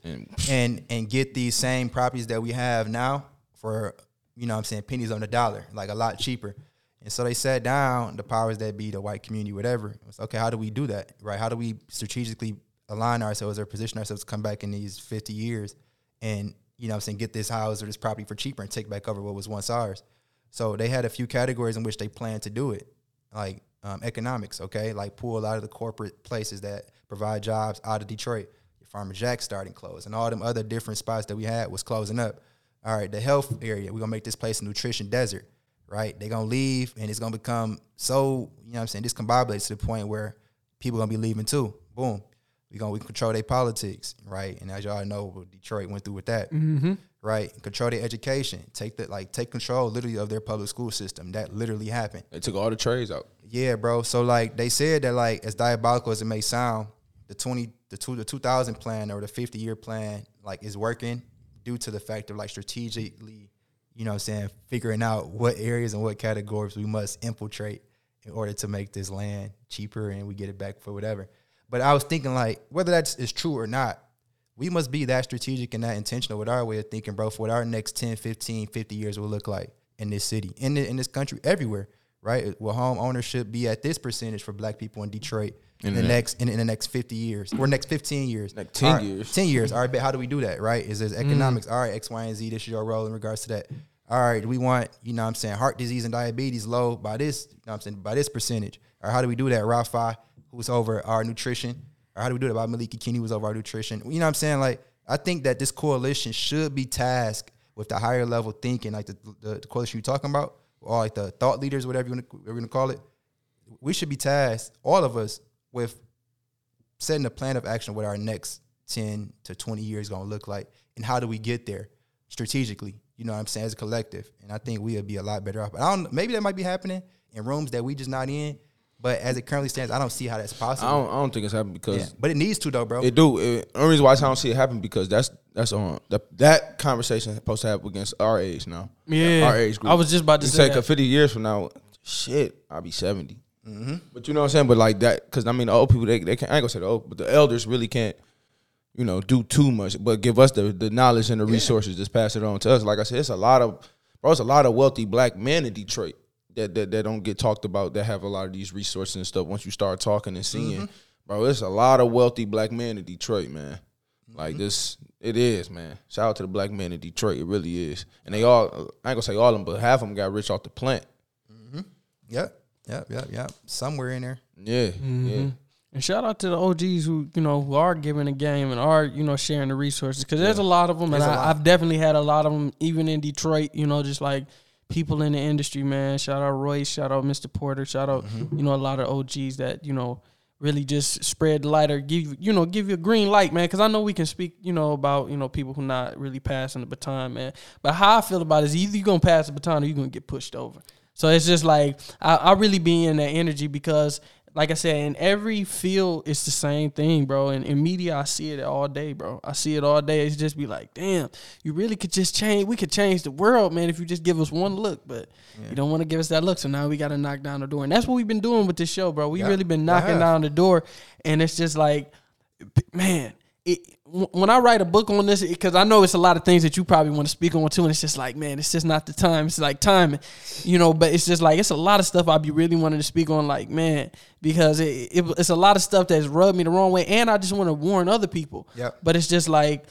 and get these same properties that we have now for, you know what I'm saying, pennies on the dollar, like a lot cheaper. And so they sat down, the powers that be, the white community, whatever. It was, okay, how do we do that, right? How do we strategically align ourselves or position ourselves to come back in these 50 years and, you know what I'm saying, get this house or this property for cheaper and take back over what was once ours? So they had a few categories in which they planned to do it, like economics, okay? Like pull a lot of the corporate places that provide jobs out of Detroit. Your Farmer Jack starting close and all them other different spots that we had was closing up. All right, the health area, we're going to make this place a nutrition desert. Right, they're gonna leave, and it's gonna become so, you know what I'm saying, discombobulated to the point where people gonna be leaving too. Boom, we control their politics, right? And as y'all know, what Detroit went through with that, right? Control their education, take control literally of their public school system. That literally happened. They took all the trades out. Yeah, bro. So like they said that like as diabolical as it may sound, the 2000 plan or the 50-year plan like is working due to the fact of like strategically, you know what I'm saying, figuring out what areas and what categories we must infiltrate in order to make this land cheaper and we get it back for whatever. But I was thinking, like, whether that is true or not, we must be that strategic and that intentional with our way of thinking, bro, for what our next 10, 15, 50 years will look like in this city, in this country, everywhere, right? Will home ownership be at this percentage for Black people in Detroit in the next 50 years or next 15 years? Like 10 years. 10 years. All right, but how do we do that, right? Is this economics? All right, X, Y, and Z, this is your role in regards to that. All right, we want, you know what I'm saying, heart disease and diabetes low by this, you know what I'm saying, by this percentage. Or how do we do that? Rafa, who's over our nutrition. Or how do we do that? Baba Malika Keeney was over our nutrition. You know what I'm saying? Like, I think that this coalition should be tasked with the higher level thinking, like the coalition you're talking about, or like the thought leaders, whatever you're going to call it. We should be tasked, all of us, with setting a plan of action what our next 10 to 20 years going to look like. And how do we get there strategically? You know what I'm saying, as a collective. And I think we'll be a lot better off. But I don't know, maybe that might be happening in rooms that we just not in. But as it currently stands, I don't see how that's possible. I don't think it's happening because... Yeah, but it needs to, though, bro. It do. The only reason why I don't see it happen because that's on... That conversation is supposed to happen against our age now. Yeah. Our age group. I was just about to say that. 50 years from now, shit, I'll be 70. Mm-hmm. But you know what I'm saying? But like that... Because, I mean, the old people, they can't... I ain't going to say the old... But the elders really can't... You know, do too much, but give us the knowledge and the resources. Just pass it on to us. Like I said, it's a lot of wealthy Black men in Detroit that don't get talked about, that have a lot of these resources and stuff. Once you start talking and seeing, bro, there's a lot of wealthy black men in Detroit, man. Like this, it is, man. Shout out to the black men in Detroit. It really is. And they all, I ain't gonna say all of them, but half of them got rich off the plant. Yep. Somewhere in there. Yeah. And shout out to the OGs who, you know, who are giving a game and are, you know, sharing the resources. Because there's a lot of them, and I've definitely had a lot of them, even in Detroit, you know, just like people in the industry, man. Shout out Royce, shout out Mr. Porter, shout out, you know, a lot of OGs that, you know, really just spread the light or give you a green light, man. Because I know we can speak, you know, about, you know, people who not really passing the baton, man. But how I feel about it is either you're going to pass the baton or you're going to get pushed over. So it's just like I really be in that energy because, like I said, in every field, it's the same thing, bro. And in media, I see it all day, bro. I see it all day. It's just be like, damn, you really could just change. We could change the world, man, if you just give us one look. But you don't want to give us that look, so now we got to knock down the door. And that's what we've been doing with this show, bro. We've really been knocking down the door. And it's just like, man, when I write a book on this, because I know it's a lot of things that you probably want to speak on too, and it's just like, man, it's just not the time. It's like timing, you know. But it's just like it's a lot of stuff I be really wanting to speak on, like, man, because it's a lot of stuff that's rubbed me the wrong way, and I just want to warn other people. But it's just like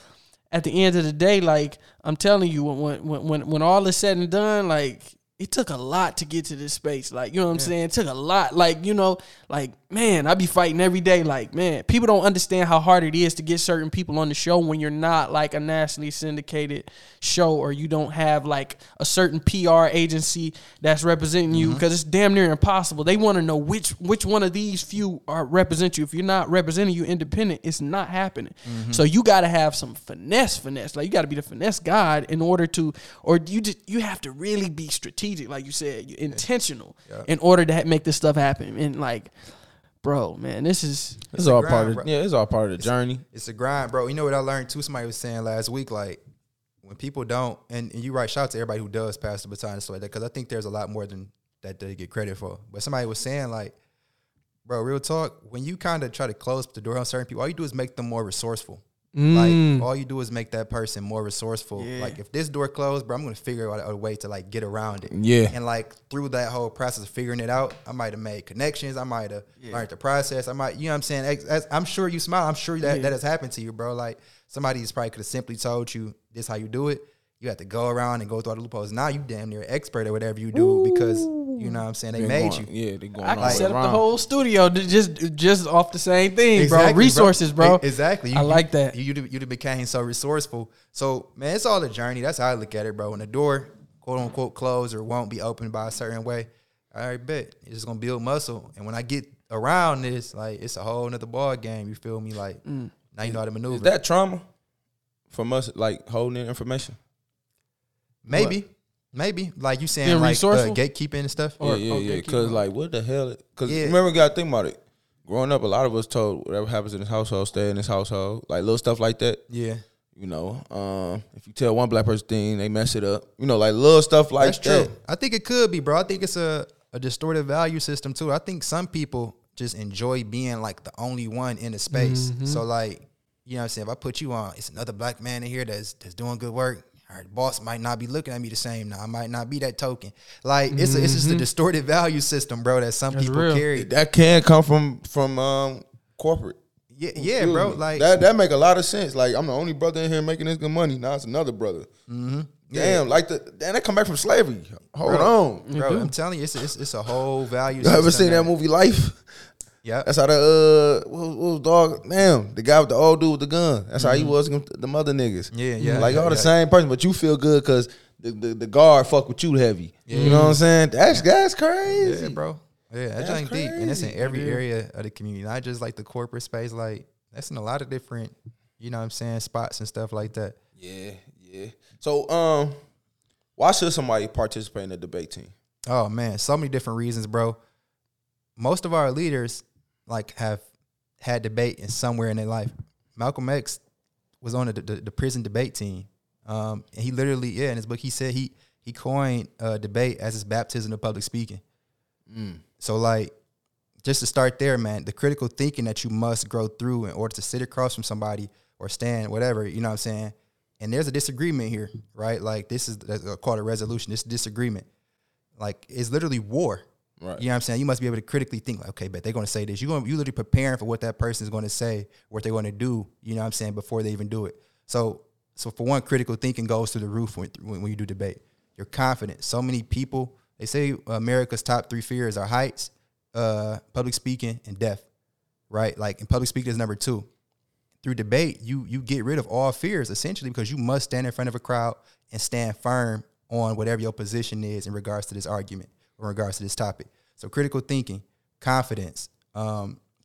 at the end of the day, like I'm telling you, when all is said and done, like it took a lot to get to this space. Like, you know what I'm saying? It took a lot. Like, you know, like, man, I be fighting every day. Like, man, people don't understand how hard it is to get certain people on the show when you're not like a nationally syndicated show or you don't have like a certain PR agency that's representing you, because it's damn near impossible. They want to know which one of these few are represent you. If you're not representing you independent, it's not happening. So you got to have some finesse. Like, you got to be the finesse god in order to, or you have to really be strategic. Like you said, you're intentional in order to make this stuff happen. And like, bro, man, this is all grind, part of bro. It's all part of the journey. It's a grind, bro. You know what I learned too? Somebody was saying last week, like when people don't, and you're right. Shout out to everybody who does pass the baton and stuff like that, because I think there's a lot more than that they get credit for. But somebody was saying, like, bro, real talk. When you kind of try to close the door on certain people, all you do is make them more resourceful. Like, all you do is make that person more resourceful. Like, if this door closed, bro, I'm going to figure out a way to, like, get around it. And, like, through that whole process of figuring it out, I might have made connections. I might have learned the process. I might, you know what I'm saying? I'm sure you smile. I'm sure that has happened to you, bro. Like, somebody just probably could have simply told you this is how you do it. You have to go around and go through all the loopholes. Now you damn near expert at whatever you do because, you know what I'm saying, they made going, you. Yeah, they going. I can set up the whole studio just off the same thing, exactly, bro. Resources, bro. Exactly. I like that. You became so resourceful. So, man, it's all a journey. That's how I look at it, bro. When the door, quote, unquote, closed or won't be opened by a certain way, I bet it's just going to build muscle. And when I get around this, like, it's a whole nother ball game. You feel me? Like, now you know how to maneuver. Is that trauma from us, like, holding in information? Maybe. Like you saying, like gatekeeping and stuff. Yeah. Because, like, what the hell? Because remember, you got to think about it. Growing up, a lot of us told whatever happens in this household, stay in this household. Like, little stuff like that. Yeah. You know, if you tell one black person thing, they mess it up. You know, like, little stuff like that. That's true. I think it could be, bro. I think it's a distorted value system, too. I think some people just enjoy being, like, the only one in the space. So, like, you know what I'm saying? If I put you on, it's another black man in here that's doing good work. All right, the boss might not be looking at me the same now. I might not be that token. Like, it's just a distorted value system, bro, that some people carry. That can come from corporate. Yeah, bro. Like that make a lot of sense. Like, I'm the only brother in here making this good money. Now it's another brother. Damn, like that come back from slavery. Hold on, bro. I'm telling you, it's a whole value system. You ever seen that movie Life? Yeah, that's how the what was dog? Damn, the guy with the old dude with the gun. That's how he was against the mother niggas. Yeah. Like y'all the same person, but you feel good because the guard fuck with you heavy. Yeah. You know what I'm saying? That's crazy, bro. Yeah, that's deep, and that's in every area of the community, not just like the corporate space. Like that's in a lot of different, you know what I'm saying, spots and stuff like that. Yeah. So, why should somebody participate in the debate team? Oh man, so many different reasons, bro. Most of our leaders, like, have had debate in somewhere in their life. Malcolm X was on the prison debate team. And he literally, in his book, he said he coined debate as his baptism of public speaking. So, like, just to start there, man, the critical thinking that you must grow through in order to sit across from somebody or stand, whatever, you know what I'm saying? And there's a disagreement here, right? Like, this is called a resolution. This disagreement. Like, it's literally war. Right. You know what I'm saying? You must be able to critically think, like, okay, but they're going to say this. You're literally preparing for what that person is going to say, what they're going to do, you know what I'm saying, before they even do it. So for one, critical thinking goes through the roof when you do debate. You're confident. So many people, they say America's top three fears are heights, public speaking, and death, right? Like, and public speaking is number two. Through debate, you get rid of all fears, essentially, because you must stand in front of a crowd and stand firm on whatever your position is in regards to this argument or in regards to this topic. So critical thinking, confidence,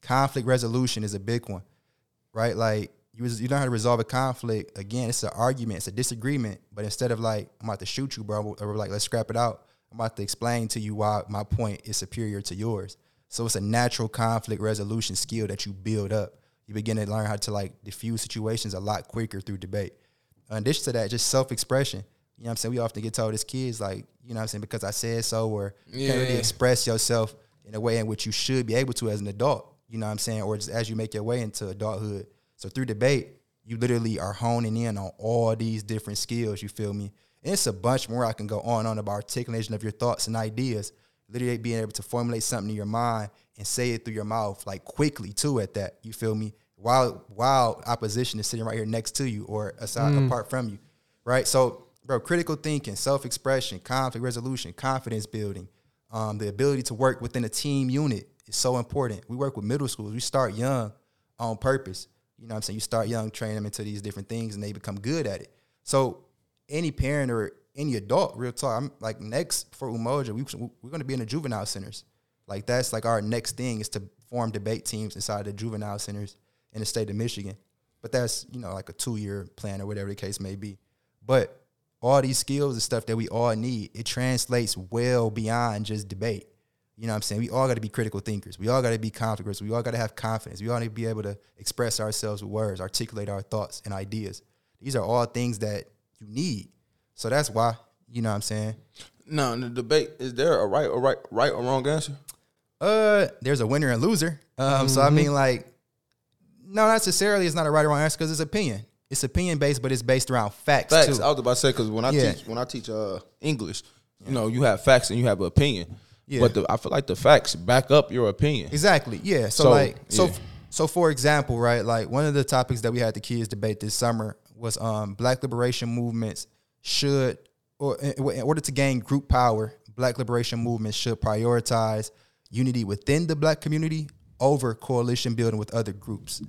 conflict resolution is a big one, right? Like, you learn how to resolve a conflict. Again, it's an argument, it's a disagreement, but instead of like, I'm about to shoot you, bro, or like, let's scrap it out, I'm about to explain to you why my point is superior to yours. So it's a natural conflict resolution skill that you build up. You begin to learn how to like diffuse situations a lot quicker through debate. In addition to that, just self-expression. You know what I'm saying? We often get told as kids, like, you know what I'm saying, because I said so, or you can't really express yourself in a way in which you should be able to as an adult, you know what I'm saying, or just as you make your way into adulthood. So through debate, you literally are honing in on all these different skills, you feel me? And it's a bunch more I can go on and on about articulation of your thoughts and ideas, literally being able to formulate something in your mind and say it through your mouth, like quickly too at that, you feel me? While opposition is sitting right here next to you or aside apart from you, right? So, bro, critical thinking, self-expression, conflict resolution, confidence building, the ability to work within a team unit is so important. We work with middle schools. We start young on purpose. You know what I'm saying? You start young, train them into these different things, and they become good at it. So any parent or any adult, real talk, I'm like, next for Umoja, we're going to be in the juvenile centers. Like, that's like our next thing is to form debate teams inside the juvenile centers in the state of Michigan. But that's, you know, like a 2-year plan or whatever the case may be. But all these skills and stuff that we all need, it translates well beyond just debate. You know what I'm saying? We all got to be critical thinkers. We all got to be confident. We all got to have confidence. We all need to be able to express ourselves with words, articulate our thoughts and ideas. These are all things that you need. So that's why, you know what I'm saying? Now, in the debate, is there a right or wrong answer? There's a winner and loser. So, I mean, like, no, not necessarily it's not a right or wrong answer because it's opinion. It's opinion-based, but it's based around facts, too. I was about to say, because when I teach English, you know, you have facts and you have an opinion. Yeah. But I feel like the facts back up your opinion. Exactly, yeah. So, for example, right, like, one of the topics that we had the kids debate this summer was black liberation movements should, or in order to gain group power, black liberation movements should prioritize unity within the black community over coalition building with other groups.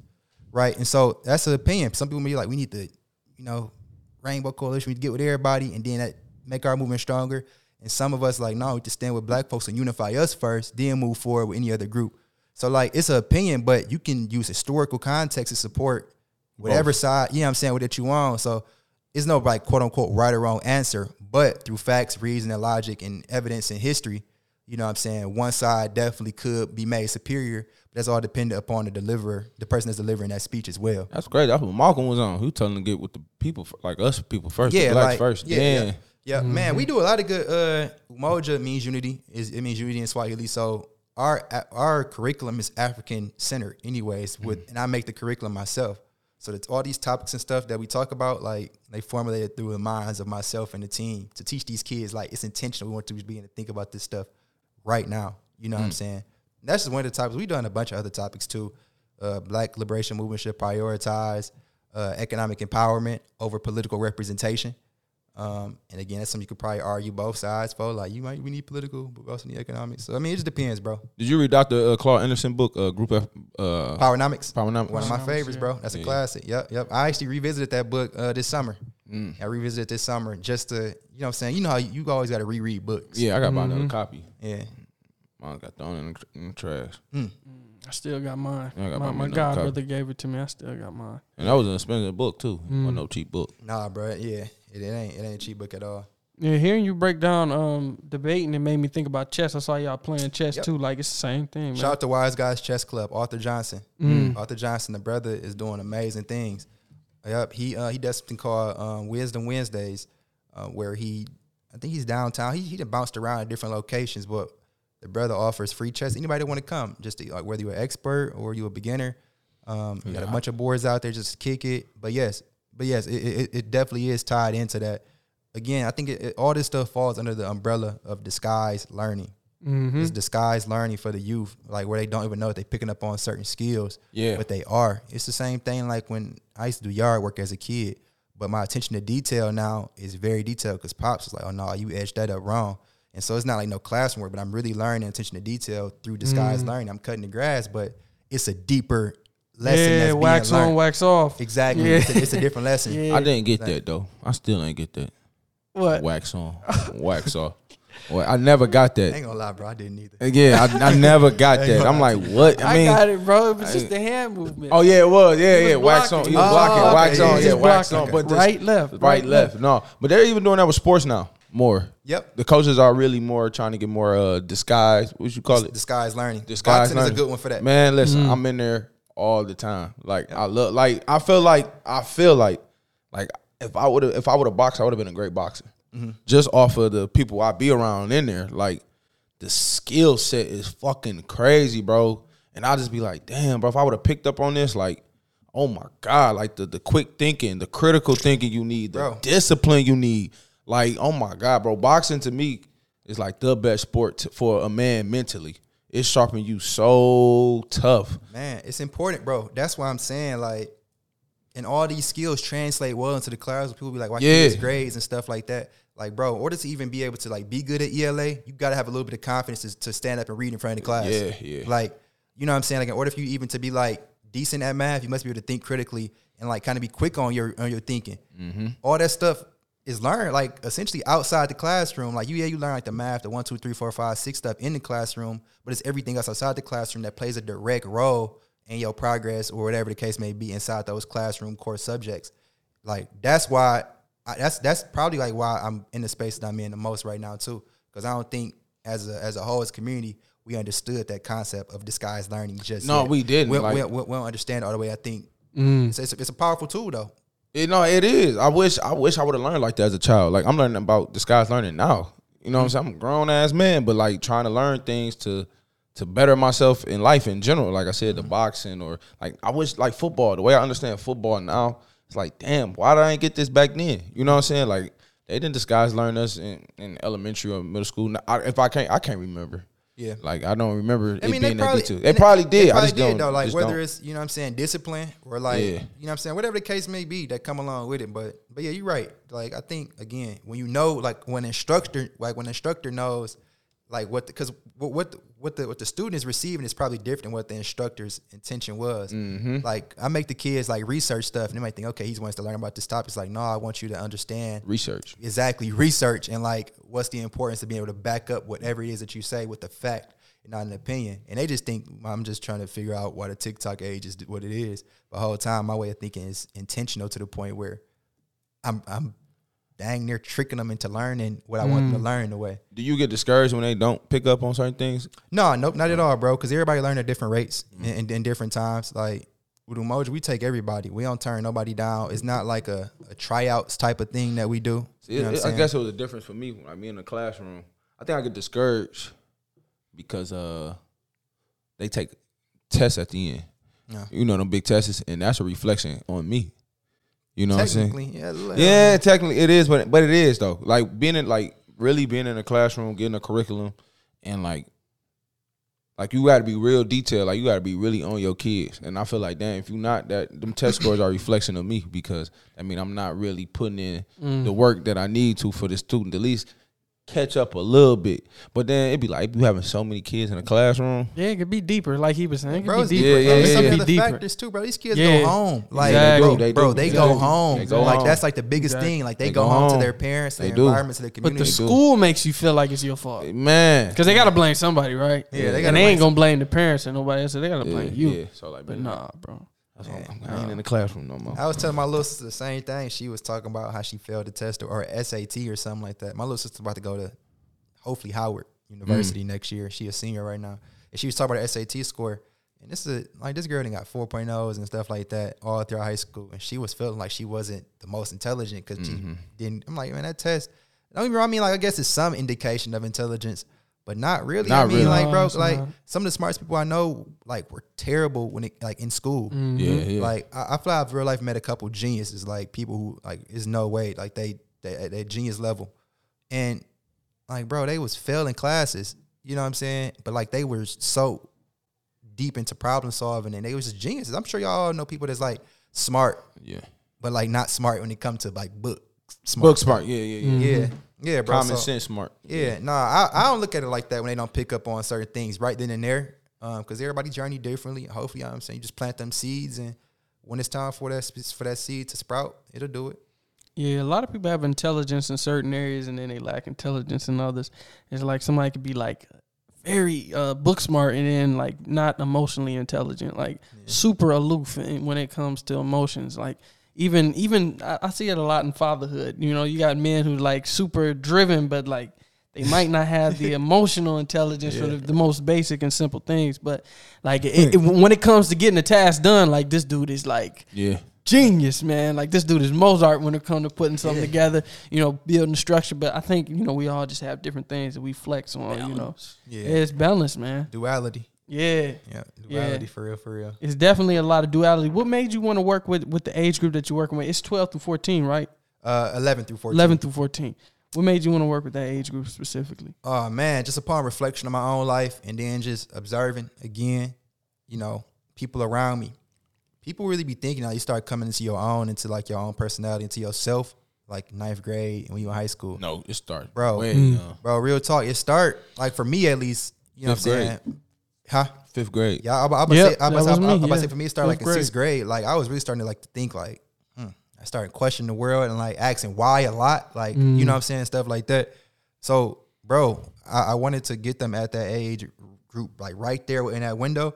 Right, and so that's an opinion. Some people may be like, we need to, you know, rainbow coalition, we need to get with everybody, and then that make our movement stronger. And some of us like, no, we need to stand with black folks and unify us first, then move forward with any other group. So, like, it's an opinion, but you can use historical context to support whatever side, you know what I'm saying, that you on. So it's no, like, quote-unquote right or wrong answer, but through facts, reason, and logic, and evidence and history, you know what I'm saying, one side definitely could be made superior. That's all dependent upon the deliverer, the person that's delivering that speech as well. That's great. That's what Malcolm was on. Who telling to get with the people, like us people first, the blacks first. Man, we do a lot of good. Umoja means unity. It means unity in Swahili. So our curriculum is African-centered anyways, and I make the curriculum myself. So that's all these topics and stuff that we talk about, like, they formulated through the minds of myself and the team to teach these kids, like, it's intentional. We want to be able to think about this stuff right now. You know what I'm saying? That's just one of the topics. We've done a bunch of other topics, too. Black liberation movement should prioritize economic empowerment over political representation. And, again, that's something you could probably argue both sides for. Like, we need political, but we also need economic. So, I mean, it just depends, bro. Did you read Dr. Claude Anderson's book, Powernomics? One of my favorites, bro. That's a classic. Yep. I actually revisited that book this summer. I revisited this summer just to, you know what I'm saying? You know how you always got to reread books. Yeah, I got my another copy. Yeah. Mine got thrown in the trash. I still got mine. My godbrother gave it to me. I still got mine. And that was an expensive book, too. Wasn't no cheap book. Nah, bro. Yeah. It ain't a cheap book at all. Yeah, hearing you break down debating, it made me think about chess. I saw y'all playing chess, too. Like, it's the same thing, man. Shout out to Wise Guys Chess Club, Arthur Johnson. Arthur Johnson, the brother, is doing amazing things. Yep. He does something called Wisdom Wednesdays, where I think he's downtown. He done bounced around at different locations, but the brother offers free chess. Anybody that want to come, just to, like, whether you're an expert or you're a beginner, you got a bunch of boards out there, just kick it. But yes, it definitely is tied into that again, I think all this stuff falls under the umbrella of disguised learning. Mm-hmm. It's disguised learning for the youth, like where they don't even know that they're picking up on certain skills, but they are. It's the same thing like when I used to do yard work as a kid, but my attention to detail now is very detailed because Pops was like, oh, no, you edged that up wrong. And so it's not like no classroom work, but I'm really learning attention to detail through disguised learning. I'm cutting the grass, but it's a deeper lesson that's being wax learned. On, wax off. Exactly. Yeah. It's a different lesson. Yeah. I didn't get that, though. I still ain't get that. What? Wax on, wax off. Well, I never got that. I ain't gonna lie, bro. I didn't either. Yeah, I never got that. I'm like, what? I mean, I got it, bro. It was just the hand movement. Oh, yeah, it was. Yeah, it was wax on. You blocking, wax on. Yeah, wax on. But right, left. Right, left. No, but they're even doing that with sports now. More. Yep. The coaches are really more trying to get more disguised. What you call it? Disguised learning. Disguised learning is a good one for that. Man, listen, I'm in there all the time. Like, I look, like, I feel like if I would have boxed, I would have been a great boxer. Mm-hmm. Just off of the people I be around in there. Like, the skill set is fucking crazy, bro. And I just be like, damn, bro, if I would have picked up on this, like, oh my God, like the quick thinking, the critical thinking you need, the discipline you need. Like, oh my God, bro, boxing to me is like the best sport for a man mentally. It sharpens you so tough. Man, it's important, bro. That's why I'm saying, like, and all these skills translate well into the class. People be like, why can't these grades and stuff like that? Like, bro, in order to even be able to, like, be good at ELA, you got to have a little bit of confidence to stand up and read in front of the class. Yeah, yeah. Like, you know what I'm saying? Like, in order for you even to be, like, decent at math, you must be able to think critically and, like, kind of be quick on your thinking. Mm-hmm. All that stuff is learned, like, essentially outside the classroom. Like, you learn, like, the math, the 1, 2, 3, 4, 5, 6 stuff in the classroom, but it's everything else outside the classroom that plays a direct role in your progress or whatever the case may be inside those classroom core subjects. Like, that's why that's probably, like, why I'm in the space that I'm in the most right now too, because I don't think as a whole, as a community, we understood that concept of disguised learning just yet. We didn't. We don't understand it all the way, I think. It's a powerful tool, though. It is. I wish I would have learned like that as a child. Like, I'm learning about disguised learning now. You know what I'm saying? I'm a grown-ass man, but, like, trying to learn things to better myself in life in general. Like I said, the boxing, or, like, I wish, like, football. The way I understand football now, it's like, damn, why did I ain't get this back then? You know what I'm saying? Like, they didn't disguise learn us in elementary or middle school. I can't remember. Yeah. Like, I don't remember it being that good, too. They probably did. I just don't. Like, whether it's, you know what I'm saying, discipline or, like, you know what I'm saying, whatever the case may be that come along with it. But yeah, you're right. Like, I think, again, when you know, like, when an instructor knows, like, what the student is receiving is probably different than what the instructor's intention was. Mm-hmm. Like, I make the kids, like, research stuff, and they might think, okay, he wants to learn about this topic. It's like, no, I want you to understand. Research. Exactly, research, and, like, what's the importance of being able to back up whatever it is that you say with a fact and not an opinion. And they just think, I'm just trying to figure out why the TikTok age is what it is. The whole time, my way of thinking is intentional to the point where I'm dang near tricking them into learning what I want them to learn in a way. Do you get discouraged when they don't pick up on certain things? No, nope, not at all, bro, because everybody learn at different rates and different times. Like, with Umoja, we take everybody. We don't turn nobody down. It's not like a tryouts type of thing that we do. See, I guess it was a difference for me. Like, me in the classroom, I think I get discouraged because they take tests at the end. Yeah. You know, them big tests, and that's a reflection on me. You know what I'm saying? Yeah, technically it is, but it is, though. Like, being in a classroom, getting a curriculum, and like you got to be real detailed. Like, you got to be really on your kids. And I feel like, damn, if you're not, that them test scores are a reflection of me, because I mean, I'm not really putting in the work that I need to for the student to at least catch up a little bit. But then it'd be like, you having so many kids in a classroom. Yeah, it could be deeper, like he was saying. It could be deeper. Some other factors too, bro. These kids go home. Like, they go home. Like, that's like the biggest thing. Like, they go home to their parents, their environment, to their community. But the school makes you feel like it's your fault, man, because they gotta blame somebody, right? Yeah, they gotta. And they ain't gonna blame the parents and nobody else. So they gotta blame you. Yeah. So, like, but nah, bro. I ain't in the classroom no more. I was telling my little sister the same thing. She was talking about how she failed a test or SAT or something like that. My little sister's about to go to, hopefully, Howard University next year. She a senior right now. And she was talking about the SAT score. And this girl done got 4.0s and stuff like that all throughout high school. And she was feeling like she wasn't the most intelligent because she didn't. I'm like, man, that test, don't even, I mean, like, I guess it's some indication of intelligence, but not really. Not really. Like, bro, like, some of the smartest people I know, like, were terrible when it, like, in school. Mm-hmm. Yeah, yeah. Like, I feel like I've real life met a couple geniuses, like, people who, like, there's no way, like, they they at that genius level. And like, bro, they was failing classes, you know what I'm saying? But like, they were so deep into problem solving and they was just geniuses. I'm sure y'all all know people that's like smart, yeah, but like not smart when it comes to like books. Smart. Book smart, yeah. Mm-hmm. Yeah, bro. Common sense smart. Yeah, nah, I don't look at it like that when they don't pick up on certain things right then and there, because everybody journey differently. Hopefully, you know what I'm saying, you just plant them seeds, and when it's time for that seed to sprout, it'll do it. Yeah, a lot of people have intelligence in certain areas, and then they lack intelligence in others. It's like somebody could be like very book smart, and then like not emotionally intelligent, like super aloof when it comes to emotions, like. Even I see it a lot in fatherhood. You know, you got men who like super driven, but like they might not have the emotional intelligence for the most basic and simple things. But like when it comes to getting a task done, like this dude is like genius, man. Like this dude is Mozart when it comes to putting something together. You know, building structure. But I think we all just have different things that we flex on. Balance. You know, it's balance, man. Duality. Yeah. Duality for real. It's definitely a lot of duality. What made you want to work with the age group that you're working with? It's 12 through 14, right? 11 through 14. 11 through 14. What made you want to work with that age group specifically? Oh, man, just upon reflection of my own life and then just observing, again, people around me. People really be thinking how you start coming into your own, into like your own personality, into yourself, like ninth grade and when you in high school. No, it start. Bro, bro, real talk. It start, like for me at least, you know what I'm saying? Huh? Fifth grade. Yeah, I was about to say for me it started like in sixth grade. Like I was really starting to like to think like, I started questioning the world and like asking why a lot. Like, you know what I'm saying? Stuff like that. So, bro, I wanted to get them at that age group, like right there in that window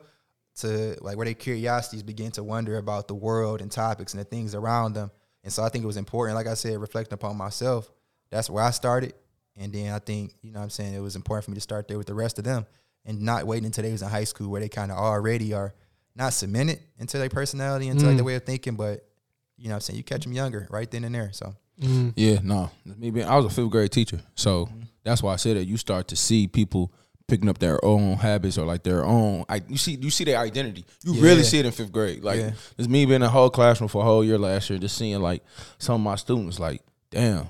to like where their curiosities begin to wonder about the world and topics and the things around them. And so I think it was important, like I said, reflecting upon myself. That's where I started. And then I think, you know what I'm saying, it was important for me to start there with the rest of them. And not waiting until they was in high school where they kind of already are not cemented into their personality, into like their way of thinking. But, you know what I'm saying, you catch them younger right then and there. So yeah, no. I was a fifth grade teacher. So that's why I said that you start to see people picking up their own habits or like their own. You see their identity. You really see it in fifth grade. Like it's me being in a whole classroom for a whole year last year, just seeing like some of my students like, damn.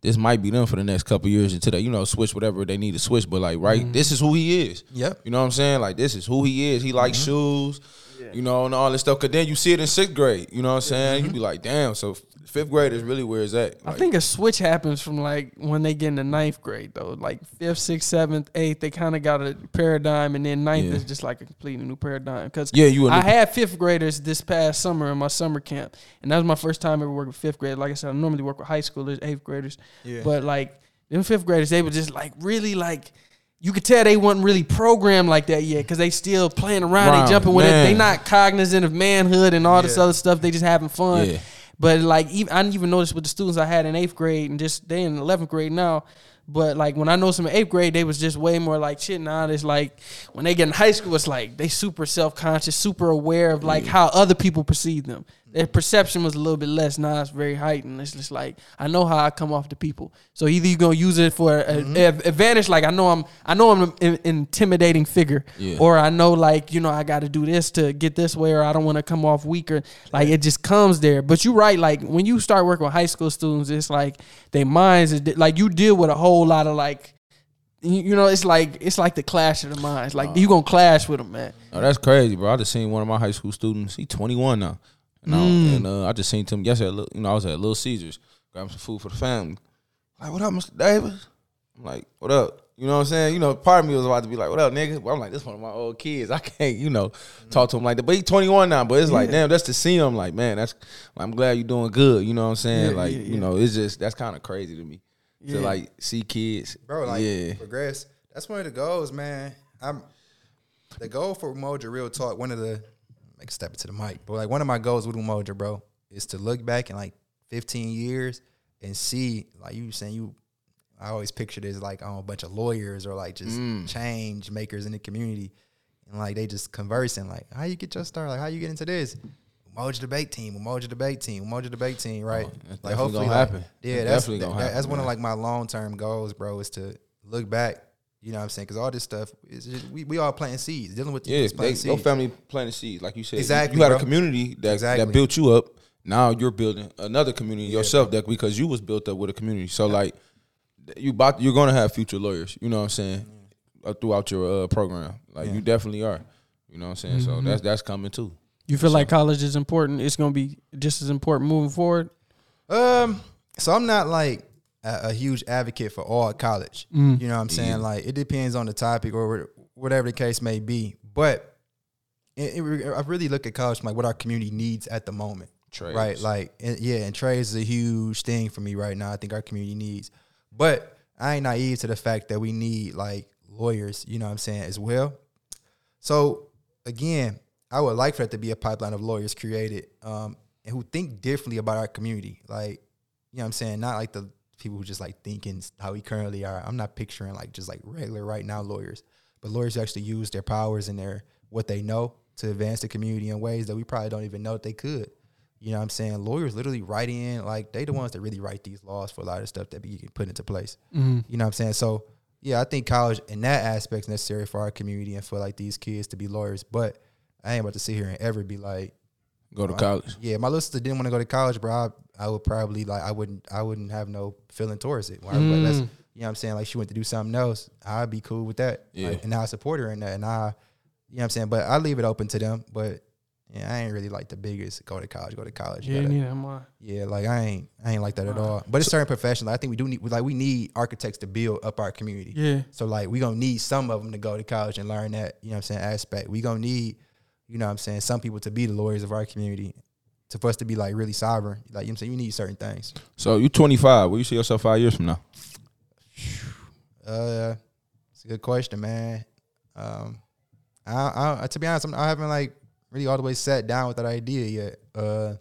This might be them for the next couple of years until they, switch whatever they need to switch. But, like, right, this is who he is. Yep. You know what I'm saying? Like, this is who he is. He likes shoes, and all this stuff. Because then you see it in sixth grade. You know what I'm saying? You be like, damn. So, fifth grade is really where it's at. Like, I think a switch happens from, like, when they get into ninth grade, though. Like, fifth, sixth, seventh, eighth, they kind of got a paradigm. And then ninth is just, like, a completely new paradigm. Because I had fifth graders this past summer in my summer camp. And that was my first time ever working with fifth grade. Like I said, I normally work with high schoolers, eighth graders. Yeah. But, like, them fifth graders, they were just, like, really, like, you could tell they weren't really programmed like that yet because they still playing around. They jumping with it. They not cognizant of manhood and all this other stuff. They just having fun. Yeah. But, like, I didn't even notice with the students I had in 8th grade and just they in 11th grade now. But, like, when I noticed them in 8th grade, they was just way more, like, shit, nah, it's like, when they get in high school, it's like they super self-conscious, super aware of, like, how other people perceive them. Their perception was a little bit less. Now it's very heightened. It's just like, I know how I come off to people. So either you're going to use it for an advantage, like, I know I'm an intimidating figure. Yeah. Or I know, like, I got to do this to get this way, or I don't want to come off weaker. Like, it just comes there. But you're right. Like, when you start working with high school students, it's like their minds is, like, you deal with a whole lot of like, it's like the clash of the minds. Like you gonna clash with them, man. Oh, that's crazy, bro. I just seen one of my high school students. He 21 now, and I just seen him yesterday. I was at Little Caesars, grabbing some food for the family. Like, what up, Mr. Davis? I'm like, what up? You know what I'm saying? Part of me was about to be like, what up, nigga? But I'm like, this one of my old kids. I can't, talk to him like that. But he's 21 now. But it's like, damn, that's to see him. Like, man, that's. I'm glad you're doing good. You know what I'm saying? Yeah, like, it's just that's kind of crazy to me. Yeah. To like see kids, bro, like progress. That's one of the goals, man. The goal for Umoja, real talk. Step into the mic, but like one of my goals with Umoja, bro, is to look back in like 15 years and see, like you saying, I always picture this like on a bunch of lawyers or like just change makers in the community, and like they just conversing, like how you get your start, like how you get into this. Umoja Debate Team, right? Oh, like hopefully gonna happen. Yeah, that's one of like my long-term goals, bro, is to look back, you know what I'm saying? Because all this stuff, is just, we all planting seeds, dealing with the seeds. Your family planting seeds, like you said. Exactly, you got a community that built you up. Now you're building another community yourself, Deck, because you was built up with a community. So like you're gonna have future lawyers. You know what I'm saying? Throughout your program, like you definitely are. You know what I'm saying? Mm-hmm. So that's coming too. You feel like college is important? It's gonna be just as important moving forward. So I'm not like a huge advocate for all college. Mm. You know what I'm saying? Yeah. Like it depends on the topic or whatever the case may be. But I really look at college from like what our community needs at the moment. Trades. Right, like, and trades is a huge thing for me right now. I think our community needs. But I ain't naive to the fact that we need, like, lawyers, you know what I'm saying, as well. So, again, I would like for that to be a pipeline of lawyers created and who think differently about our community. Like, you know what I'm saying, not like the people who just, like, thinking how we currently are. I'm not picturing, like, just, like, regular right now lawyers. But lawyers who actually use their powers and their what they know to advance the community in ways that we probably don't even know that they could. You know what I'm saying? Lawyers literally write in, like, they the ones that really write these laws for a lot of stuff that be put into place. Mm-hmm. You know what I'm saying? So, yeah, I think college in that aspect is necessary for our community and for, like, these kids to be lawyers. But I ain't about to sit here and ever be like... Go to college. My little sister didn't want to go to college, bro. I would probably, like, I wouldn't have no feeling towards it. Like, that's, you know what I'm saying? Like, she went to do something else. I'd be cool with that. Yeah. Like, and I support her in that. And I, you know what I'm saying? But I leave it open to them. But... yeah, I ain't really like the biggest go to college. Yeah, neither am I. Yeah, like I ain't like that at all. But it's certain professions. Like, I think we do need, like, we need architects to build up our community. Yeah. So like we gonna need some of them to go to college and learn that, you know what I'm saying, aspect. We gonna need, you know what I'm saying, some people to be the lawyers of our community, to for us to be like really sovereign. Like, you know what I'm saying, you need certain things. So you 25. Where you see yourself 5 years from now? It's a good question, man. I to be honest, I haven't like really all the way sat down with that idea yet. Because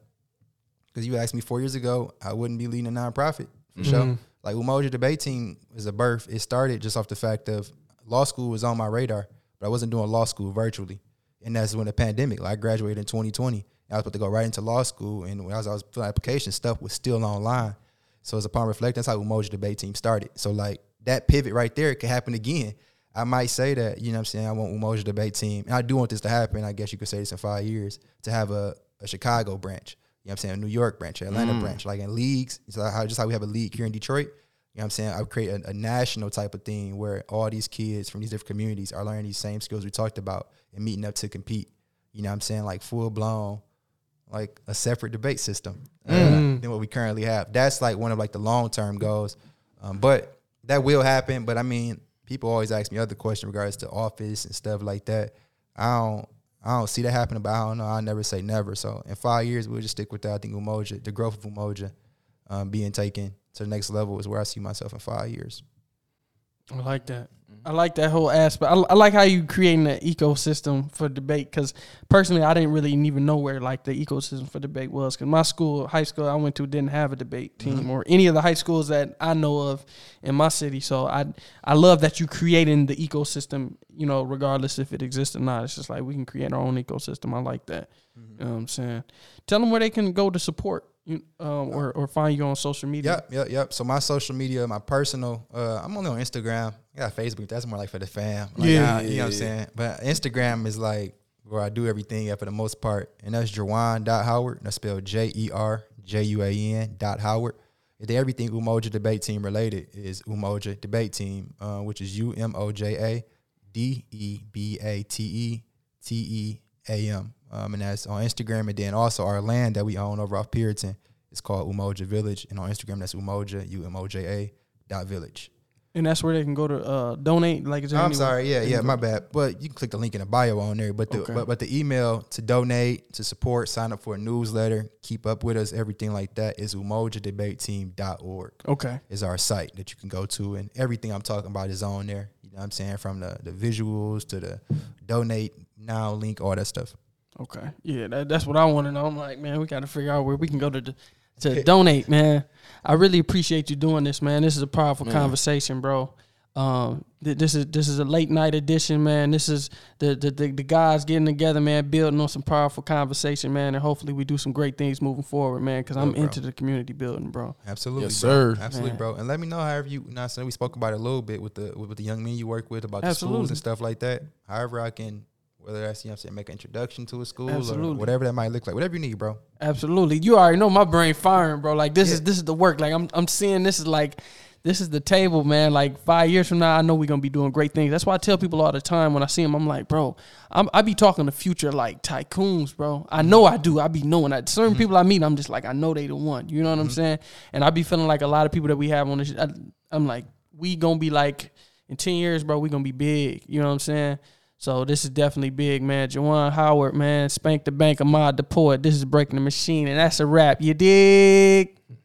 you asked me 4 years ago, I wouldn't be leading a nonprofit for sure. Like Umoja Debate Team is a birth. It started just off the fact of law school was on my radar, but I wasn't doing law school virtually. And that's when the pandemic, like I graduated in 2020. I was about to go right into law school. And when I was filling application, stuff was still online. So it's upon reflection, that's how Umoja Debate Team started. So like that pivot right there, it could happen again. I might say that, you know what I'm saying, I want Umoja Debate Team, and I do want this to happen, I guess you could say this in 5 years, to have a Chicago branch, you know what I'm saying, a New York branch, an Atlanta branch, like in leagues, it's like just how we have a league here in Detroit, you know what I'm saying, I would create a national type of thing where all these kids from these different communities are learning these same skills we talked about and meeting up to compete, you know what I'm saying, like full-blown, like a separate debate system than what we currently have. That's like one of like the long-term goals, but that will happen, but I mean, people always ask me other questions in regards to office and stuff like that. I don't see that happening, but I don't know. I'll never say never. So in 5 years, we'll just stick with that. I think Umoja, the growth of Umoja being taken to the next level is where I see myself in 5 years. I like that. I like that whole aspect. I like how you creating an ecosystem for debate, because personally, I didn't really even know where like the ecosystem for debate was, because my school, high school I went to didn't have a debate team or any of the high schools that I know of in my city. So I love that you creating the ecosystem, you know, regardless if it exists or not. It's just like we can create our own ecosystem. I like that. Mm-hmm. You know what I'm saying? Tell them where they can go to support. Or find you on social media. Yep. So my social media, my personal, I'm only on Instagram. I got Facebook. That's more like for the fam. Like, you know what I'm saying? But Instagram is like where I do everything at for the most part. And that's Jerjuan.Howard. That's spelled JERJUAN.Howard. Everything Umoja Debate Team related is Umoja Debate Team, which is UMOJADEBATETEAM. And that's on Instagram. And then also our land that we own over off Puritan is called Umoja Village. And on Instagram, that's Umoja, UMOJA.Village. And that's where they can go to donate? Like, is my bad. But you can click the link in the bio on there. But the email to donate, to support, sign up for a newsletter, keep up with us, everything like that is umojadebateteam.org. Okay. Is our site that you can go to. And everything I'm talking about is on there. You know what I'm saying? From the visuals to the donate now link, all that stuff. Okay. Yeah, that's what I want to know. I'm like, man, we got to figure out where we can go to donate, man. I really appreciate you doing this, man. This is a powerful conversation, bro. This is a late night edition, man. This is the guys getting together, man, building on some powerful conversation, man, and hopefully we do some great things moving forward, man, because I'm into the community building, bro. Absolutely, yes, sir. Absolutely, man. Bro. And let me know however we spoke about it a little bit with the young men you work with about the schools and stuff like that. However I can whether that's, you know what I'm saying, make an introduction to a school or whatever that might look like. Whatever you need, bro. Absolutely. You already know my brain firing, bro. Like this is the work. Like I'm seeing this is the table, man. Like 5 years from now, I know we're going to be doing great things. That's why I tell people all the time when I see them, I'm like, bro, I be talking to future like tycoons, bro. I know I do. I be knowing that certain people I meet, I'm just like, I know they the one. You know what I'm saying? And I be feeling like a lot of people that we have on this, I'm like, we going to be like, in 10 years, bro, we going to be big. You know what I'm saying? So this is definitely big, man. Jerjuan Howard, man. Spank the Bank, Samad DePort. This is Breaking the Machine. And that's a wrap. You dig?